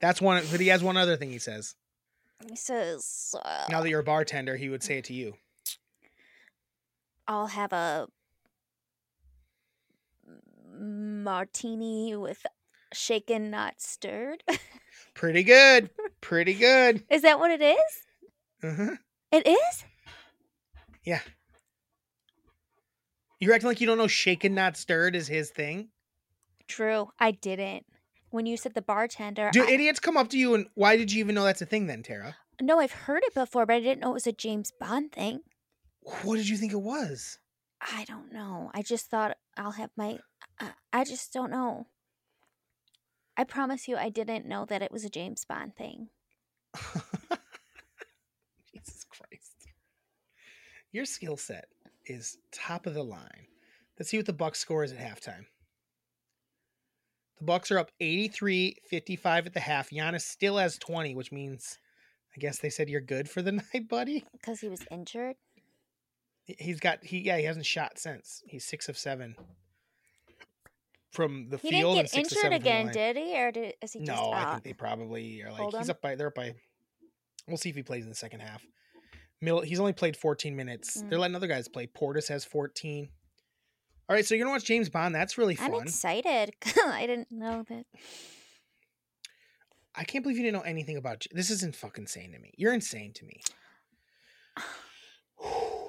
That's one. But he has one other thing he says. He says, now that you're a bartender, he would say it to you. I'll have a martini with shaken, not stirred. Pretty good. Pretty good. Is that what it is? Uh-huh. It is? Yeah. You're acting like you don't know shaken, not stirred is his thing? True. I didn't. When you said the bartender... Do idiots come up to you and why did you even know that's a thing then, Tara? No, I've heard it before, but I didn't know it was a James Bond thing. What did you think it was? I don't know. I just thought I'll have my... I just don't know. I promise you I didn't know that it was a James Bond thing. Jesus Christ. Your skill set is top of the line. Let's see what the Bucks score is at halftime. The Bucks are up 83-55 at the half. Giannis still has 20, which means, I guess they said you're good for the night, buddy. Because he was injured. He hasn't shot since. He's 6 of 7 from the field. He didn't get injured again, did he? Or is he? No, I think they probably are like he's up by. They're up by. We'll see if he plays in the second half. He's only played 14 minutes. Mm-hmm. They're letting other guys play. Portis has 14. All right, so you're going to watch James Bond. That's really fun. I'm excited. I didn't know that. I can't believe you didn't know anything about... This isn't fucking insane to me. You're insane to me.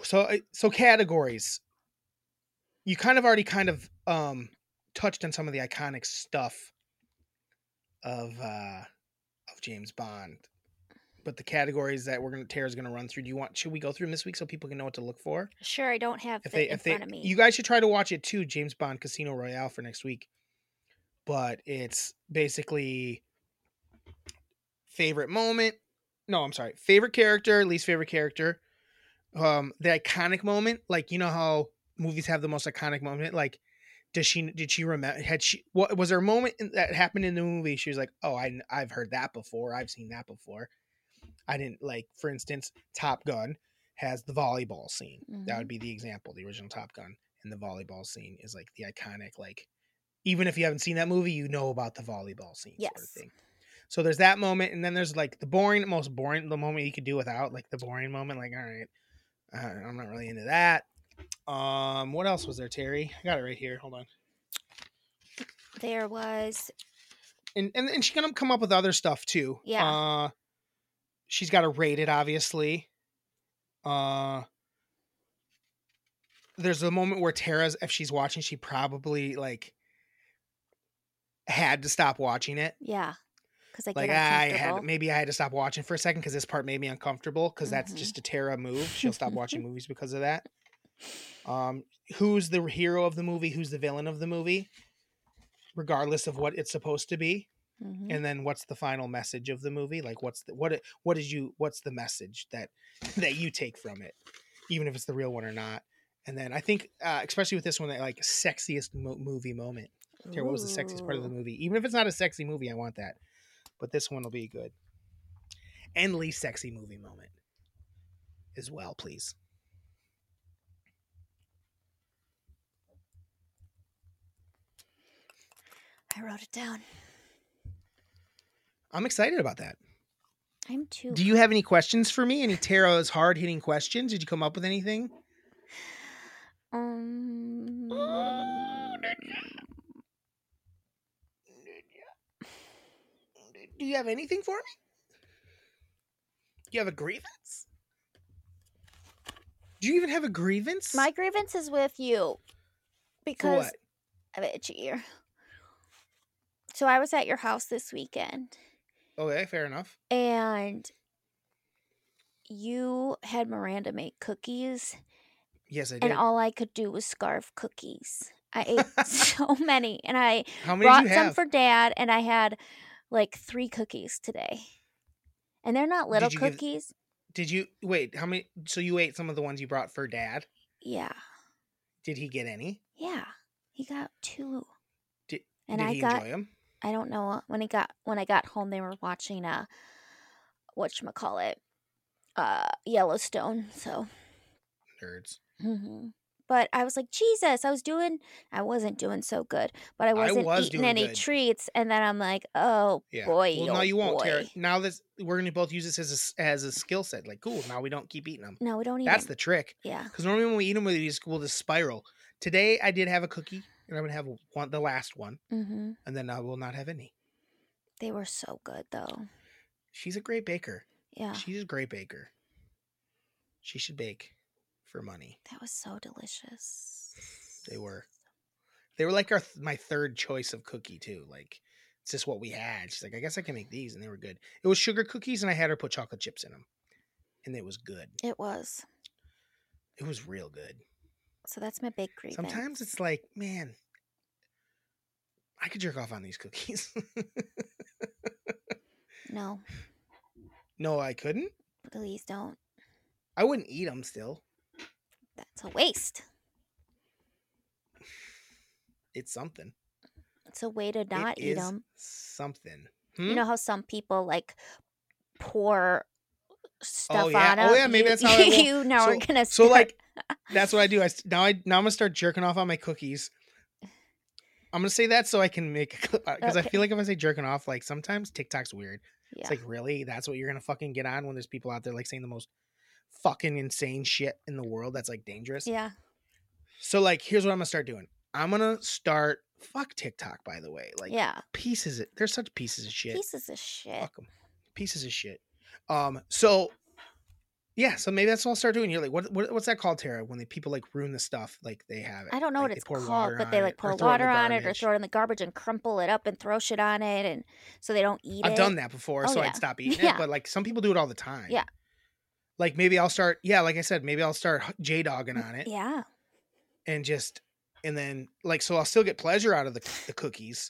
So categories. You kind of already touched on some of the iconic stuff of James Bond. But the categories that Tara's gonna run through. Should we go through them this week so people can know what to look for? Sure, I don't have it in front of me. You guys should try to watch it too, James Bond Casino Royale for next week. But it's basically favorite moment. No, I'm sorry, favorite character, least favorite character. The iconic moment, like you know how movies have the most iconic moment. Like, did she remember? What was her moment that happened in the movie? She was like, oh, I've heard that before. I've seen that before. I didn't like, for instance, Top Gun has the volleyball scene. Mm-hmm. That would be the example, the original Top Gun. And the volleyball scene is like the iconic, like, even if you haven't seen that movie, you know about the volleyball scene sort of thing. So there's that moment. And then there's like the moment you could do without, like the boring moment. Like, all right, I'm not really into that. What else was there, Terry? I got it right here. Hold on. There was. And she's going to come up with other stuff too. Yeah. She's got to rate it, obviously. There's a moment where Tara's, if she's watching, she probably like had to stop watching it. Yeah, because I had to stop watching for a second because this part made me uncomfortable. Because that's just a Tara move. She'll stop watching movies because of that. Who's the hero of the movie? Who's the villain of the movie? Regardless of what it's supposed to be. Mm-hmm. And then what's the final message of the movie? Like what's the message that you take from it, even if it's the real one or not. And then I think, especially with this one, that like sexiest movie moment. Tara, what was the sexiest part of the movie? Even if it's not a sexy movie, I want that. But this one will be good. And least sexy movie moment as well, please. I wrote it down. I'm excited about that. I'm too. Do you have any questions for me? Any Tara's hard-hitting questions? Did you come up with anything? Do you have anything for me? Do you have a grievance? Do you even have a grievance? My grievance is with you. Because what? I have an itchy ear. So I was at your house this weekend. Okay, fair enough. And you had Miranda make cookies. Yes, I did. And all I could do was scarf cookies. I ate so many. And I brought some for Dad, and I had like 3 cookies today. And they're not little cookies. How many? So you ate some of the ones you brought for Dad? Yeah. Did he get any? Yeah, he got 2. Did he enjoy them? I don't know. When I got home, they were watching Yellowstone. So nerds. Mm-hmm. But I was like, Jesus, I wasn't doing so good, but I was eating any good treats. And then I'm like, oh yeah. boy. Well, now you won't, Tara. Now this, we're going to both use this as a skill set. Like, cool. Now we don't keep eating them. No, we don't eat them. That's the trick. Yeah. Because normally when we eat them, we'll just spiral. Today I did have a cookie and I'm going to have the last one. Mm-hmm. And then I will not have any. They were so good though. She's a great baker. Yeah. She's a great baker. She should bake for money. That was so delicious. They were like my third choice of cookie too. Like, it's just what we had. She's like, I guess I can make these, and they were good. It was sugar cookies, and I had her put chocolate chips in them, and it was good. It was real good. So that's my big grievance. Sometimes it's like, man, I could jerk off on these cookies. No, I couldn't. Please don't. I wouldn't eat them still. That's a waste. It's something. It's a way to not eat them. Something. You know how some people like pour stuff on them? Oh yeah, maybe that's how I will. You now are gonna start. So like, that's what I do. I'm gonna start jerking off on my cookies. I'm gonna say that so I can make a clip because I feel like if I say jerking off, like sometimes TikTok's weird. Yeah. It's like, really? That's what you're gonna fucking get on when there's people out there like saying the most fucking insane shit in the world that's like dangerous. Yeah. So like, here's what I'm gonna start doing. I'm gonna start fuck TikTok, by the way. Like, yeah, pieces of, they're such pieces of shit. Pieces of shit. Fuck them. Pieces of shit. So yeah, so maybe that's what I'll start doing. You're like, what's that called, Tara? When people like ruin the stuff, like they have it. I don't know like, what it's called, but they like pour water on it or throw it in the garbage and crumple it up and throw shit on it, and so they don't eat it. I've done that before, so yeah. I'd stop eating it. But like some people do it all the time. Yeah. Like maybe I'll start, yeah, like I said, maybe I'll start J-dogging on it. Yeah. And then like, so I'll still get pleasure out of the cookies,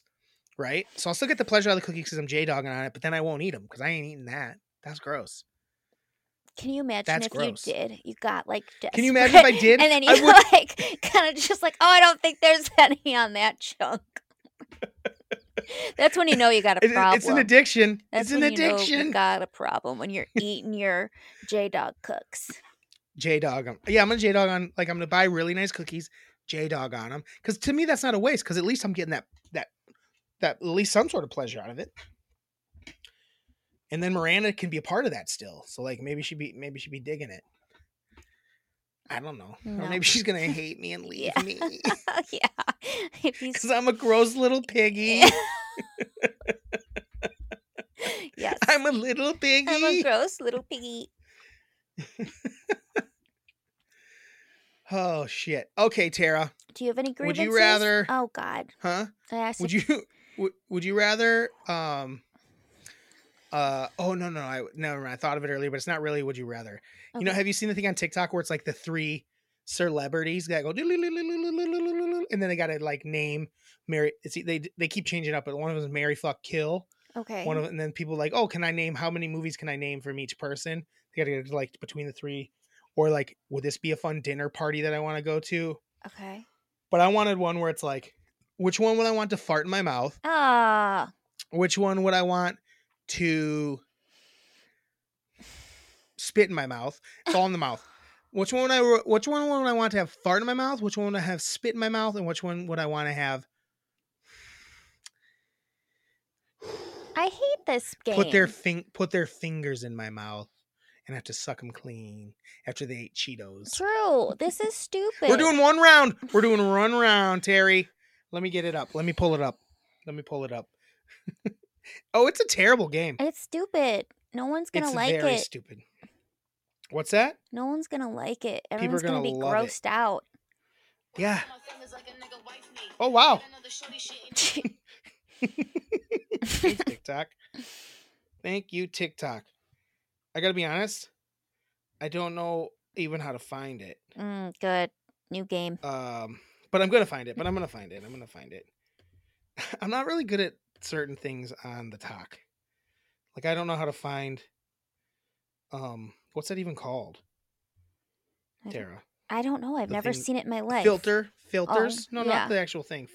right? So I'll still get the pleasure out of the cookies because I'm J-dogging on it, but then I won't eat them because I ain't eating that. That's gross. Can you imagine if you did? You got like desperate. Can you imagine if I did? And then you were like, kind of just like, oh, I don't think there's any on that chunk. That's when you know you got a problem. It's an addiction. That's when you know you got a problem when you're eating your J-Dog cooks. J-Dog them. Yeah, I'm going to J-Dog on, like I'm going to buy really nice cookies, J-Dog on them. Because to me, that's not a waste because at least I'm getting that at least some sort of pleasure out of it. And then Miranda can be a part of that still. So like maybe she'd be digging it. I don't know. No. Or maybe she's going to hate me and leave me. Yeah. Because I'm a gross little piggy. Yes. I'm a little piggy. I'm a gross little piggy. Oh, shit. Okay, Tara. Do you have any grievances? Would you rather... Oh, God. Huh? Would you rather... I thought of it earlier, but it's not really would you rather. Okay. You know, have you seen the thing on TikTok where it's like the three celebrities that go and then they gotta like name Mary? It's they keep changing up, but one of them is Mary Fuck Kill. Okay. One of them, and then people like, oh, can I name how many movies can I name from each person? They gotta get like between the three, or like, would this be a fun dinner party that I want to go to? Okay. But I wanted one where it's like, which one would I want to fart in my mouth? Ah. Which one would I want to spit in my mouth? It's all in the mouth. Which one would I want to have fart in my mouth? Which one would I have spit in my mouth? And which one would I want to have? I hate this game. Put their fingers in my mouth and have to suck them clean after they ate Cheetos. True. This is stupid. We're doing one round, Terry. Let me get it up. Let me pull it up. Oh, it's a terrible game. It's stupid. No one's going to like it. It's very stupid. What's that? No one's going to like it. Everyone's going to be grossed out. Yeah. Oh, wow. Thanks, TikTok. Thank you, TikTok. I got to be honest. I don't know even how to find it. Good. New game. But I'm going to find it. I'm not really good at certain things on the talk. Like, I don't know how to find what's that even called, Tara? I don't know. I've never seen it in my life. Filters. Oh, no, yeah. Not the actual thing.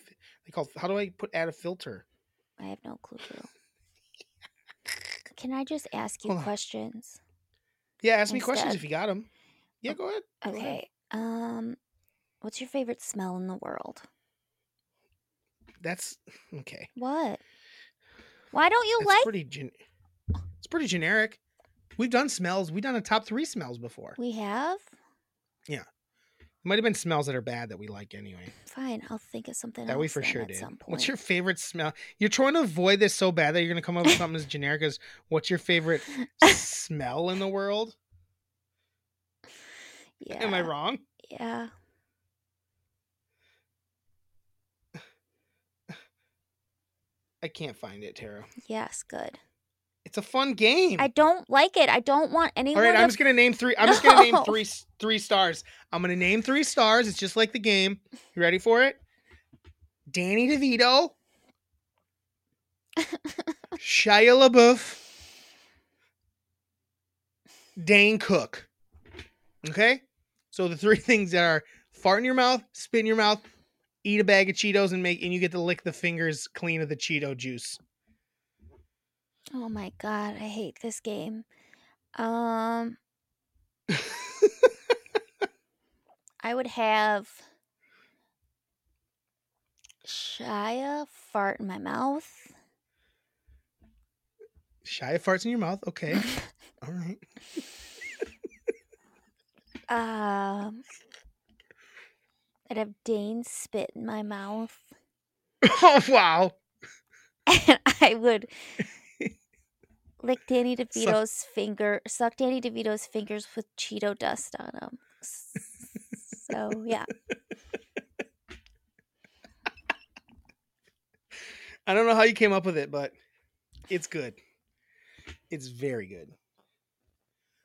They call, how do I add a filter? I have no clue. Can I just ask you questions? Yeah, ask me questions if you got them. Yeah, go ahead. Okay. What's your favorite smell in the world? That's okay. What? Why don't you like? It's pretty generic. We've done smells. We've done a top 3 smells before. We have? Yeah. Might have been smells that are bad that we like anyway. Fine. I'll think of something that we for sure did. What's your favorite smell? You're trying to avoid this so bad that you're going to come up with something as generic as what's your favorite smell in the world? Yeah. Am I wrong? Yeah. I can't find it, Tara. Yes, good. It's a fun game. I don't like it. I don't want anyone. All right, I'm just gonna name 3. I'm just gonna name three stars. I'm gonna name 3 stars. It's just like the game. You ready for it? Danny DeVito, Shia LaBeouf, Dane Cook. Okay, so the 3 things that are fart in your mouth, spit in your mouth, eat a bag of Cheetos, and you get to lick the fingers clean of the Cheeto juice. Oh my God, I hate this game. I would have Shia fart in my mouth. Shia farts in your mouth? Okay. All right. I'd have Dane spit in my mouth. Oh, wow. And I would... Suck Danny DeVito's fingers with Cheeto dust on them. So, yeah. I don't know how you came up with it, but it's good. It's very good.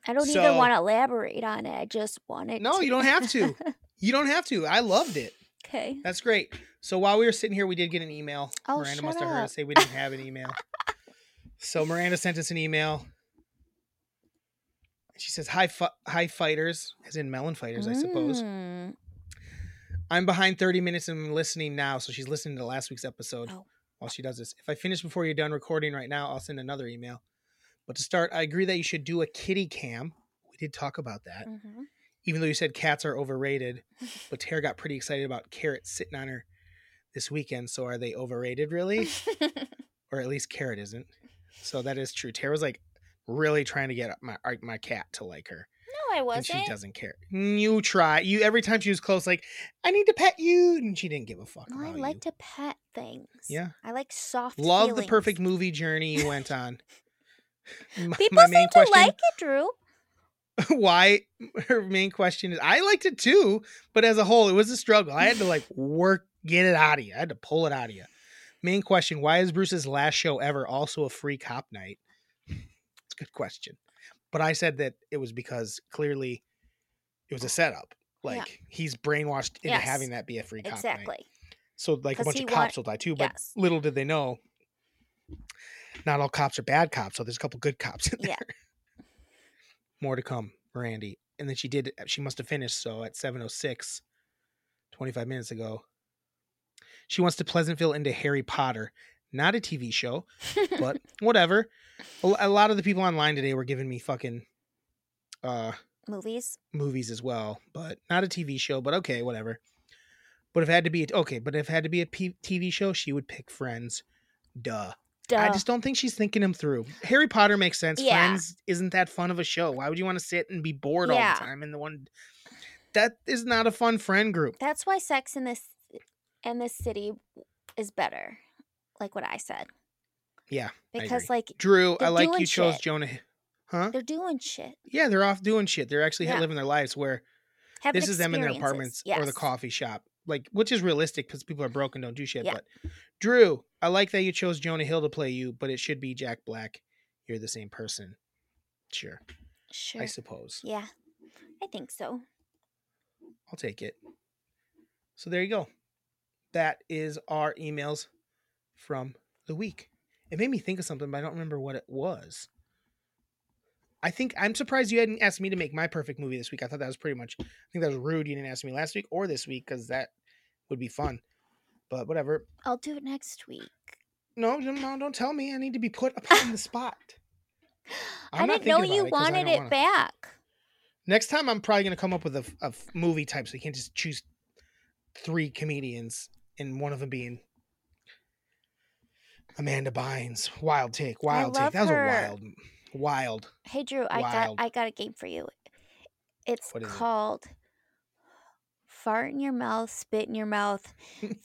I don't even want to elaborate on it. I just want it. No, you don't have to. You don't have to. I loved it. Okay. That's great. So while we were sitting here, we did get an email. Oh, Miranda must have heard us say we didn't have an email. So Miranda sent us an email. She says, hi fighters, as in melon fighters, I suppose. I'm behind 30 minutes and I'm listening now. So she's listening to last week's episode while she does this. If I finish before you're done recording right now, I'll send another email. But to start, I agree that you should do a kitty cam. We did talk about that. Mm-hmm. Even though you said cats are overrated. But Tara got pretty excited about carrots sitting on her this weekend. So are they overrated, really? Or at least Carrot isn't. So that is true. Tara was like really trying to get my cat to like her. No, I wasn't. And she doesn't care. You try. You every time she was close, like, I need to pet you, and she didn't give a fuck. No, I like to pet things. Yeah, I like soft. Love feelings. The perfect movie journey you went on. People seem to like it, Drew. Why? Her main question is, I liked it too, but as a whole, it was a struggle. I had to get it out of you. I had to pull it out of you. Main question, why is Bruce's last show ever also a free cop night? It's a good question. But I said that it was because clearly it was a setup. He's brainwashed into having that be a free cop night. Exactly. So a bunch of cops will die too, but little did they know, not all cops are bad cops. So there's a couple good cops in there. Yeah. More to come, Randy. And then she must have finished. So at 7:06, 25 minutes ago, she wants to Pleasantville into Harry Potter. Not a TV show, but whatever. A lot of the people online today were giving me fucking... Movies as well, but not a TV show, but okay, whatever. But if it had to be a TV show, she would pick Friends. Duh. I just don't think she's thinking them through. Harry Potter makes sense. Yeah. Friends isn't that fun of a show. Why would you want to sit and be bored all the time? And the one... That is not a fun friend group. That's why Sex in this... And this city is better, like what I said. Yeah, because Drew, I like you chose Jonah. Huh? They're doing shit. Yeah, they're off doing shit. They're actually living their lives. Where this is them in their apartments or the coffee shop, which is realistic because people are broke and don't do shit. Yeah. But Drew, I like that you chose Jonah Hill to play you, but it should be Jack Black. You're the same person. Sure. I suppose. Yeah, I think so. I'll take it. So there you go. That is our emails from the week. It made me think of something, but I don't remember what it was. I think I'm surprised you hadn't asked me to make my perfect movie this week. I thought that was I think that was rude. You didn't ask me last week or this week because that would be fun. But whatever. I'll do it next week. No, don't tell me. I need to be put upon the spot. I didn't know you wanted it back. Next time, I'm probably going to come up with a movie type, so you can't just choose three comedians, and one of them being Amanda Bynes. Wild take, wild take. That was a wild. Hey Drew, I got a game for you. It's called Fart in Your Mouth, Spit in Your Mouth,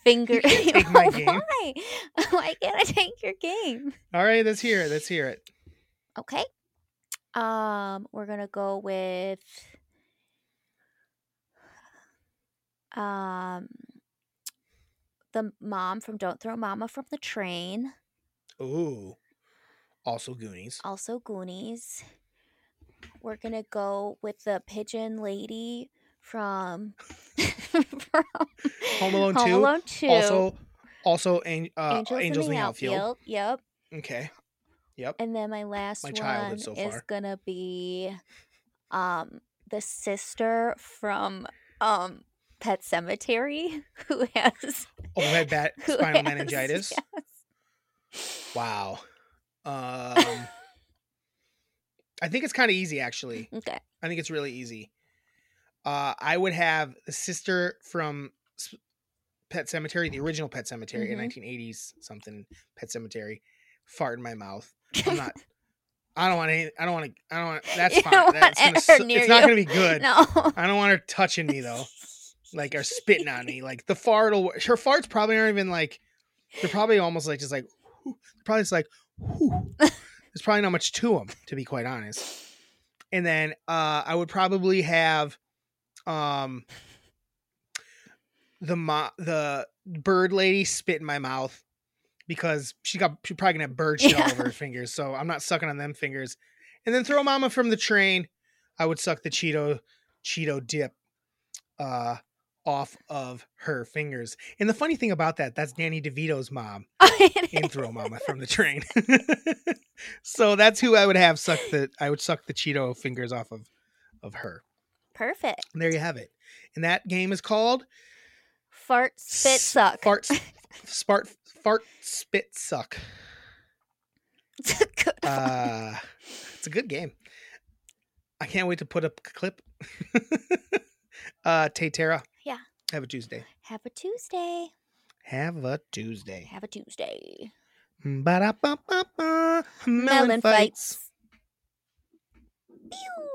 Finger. You can't take my game. Why? Why can't I take your game? All right, let's hear it. Let's hear it. Okay. We're gonna go with the mom from Don't Throw Mama from the Train. Ooh. Also Goonies. We're gonna go with the pigeon lady from Home Alone 2. Also Angels in the Outfield. Yep. Okay. Yep. And then my last one is gonna be the sister from Pet Cemetery who has spinal meningitis. Yes. Wow. I think it's kind of easy, actually. Okay. I think it's really easy. I would have the sister from Pet Cemetery, the original Pet Cemetery, in 1980s something Pet Cemetery. Fart in my mouth. I don't want. That's fine. It's not gonna be good. No. I don't want her touching me though, like, or spitting on me. Like the fart. Her farts probably aren't even like. They're probably almost like just like. Probably just like. Whew. There's probably not much to them, to be quite honest. And then I would probably have, the bird lady spit in my mouth. Because she's probably gonna have bird shit all over her fingers, so I'm not sucking on them fingers. And then Throw Mama from the Train. I would suck the Cheeto dip off of her fingers. And the funny thing about that's Danny DeVito's mom in Throw Mama from the Train. So that's who I would have suck the Cheeto fingers off of her. Perfect. And there you have it. And that game is called Fart Spit Suck. Fart, spit, suck. It's a good one. It's a good game. I can't wait to put up a clip. Tara. Yeah. Have a Tuesday. Ba-da-ba-ba-ba. Melon fights. Pew.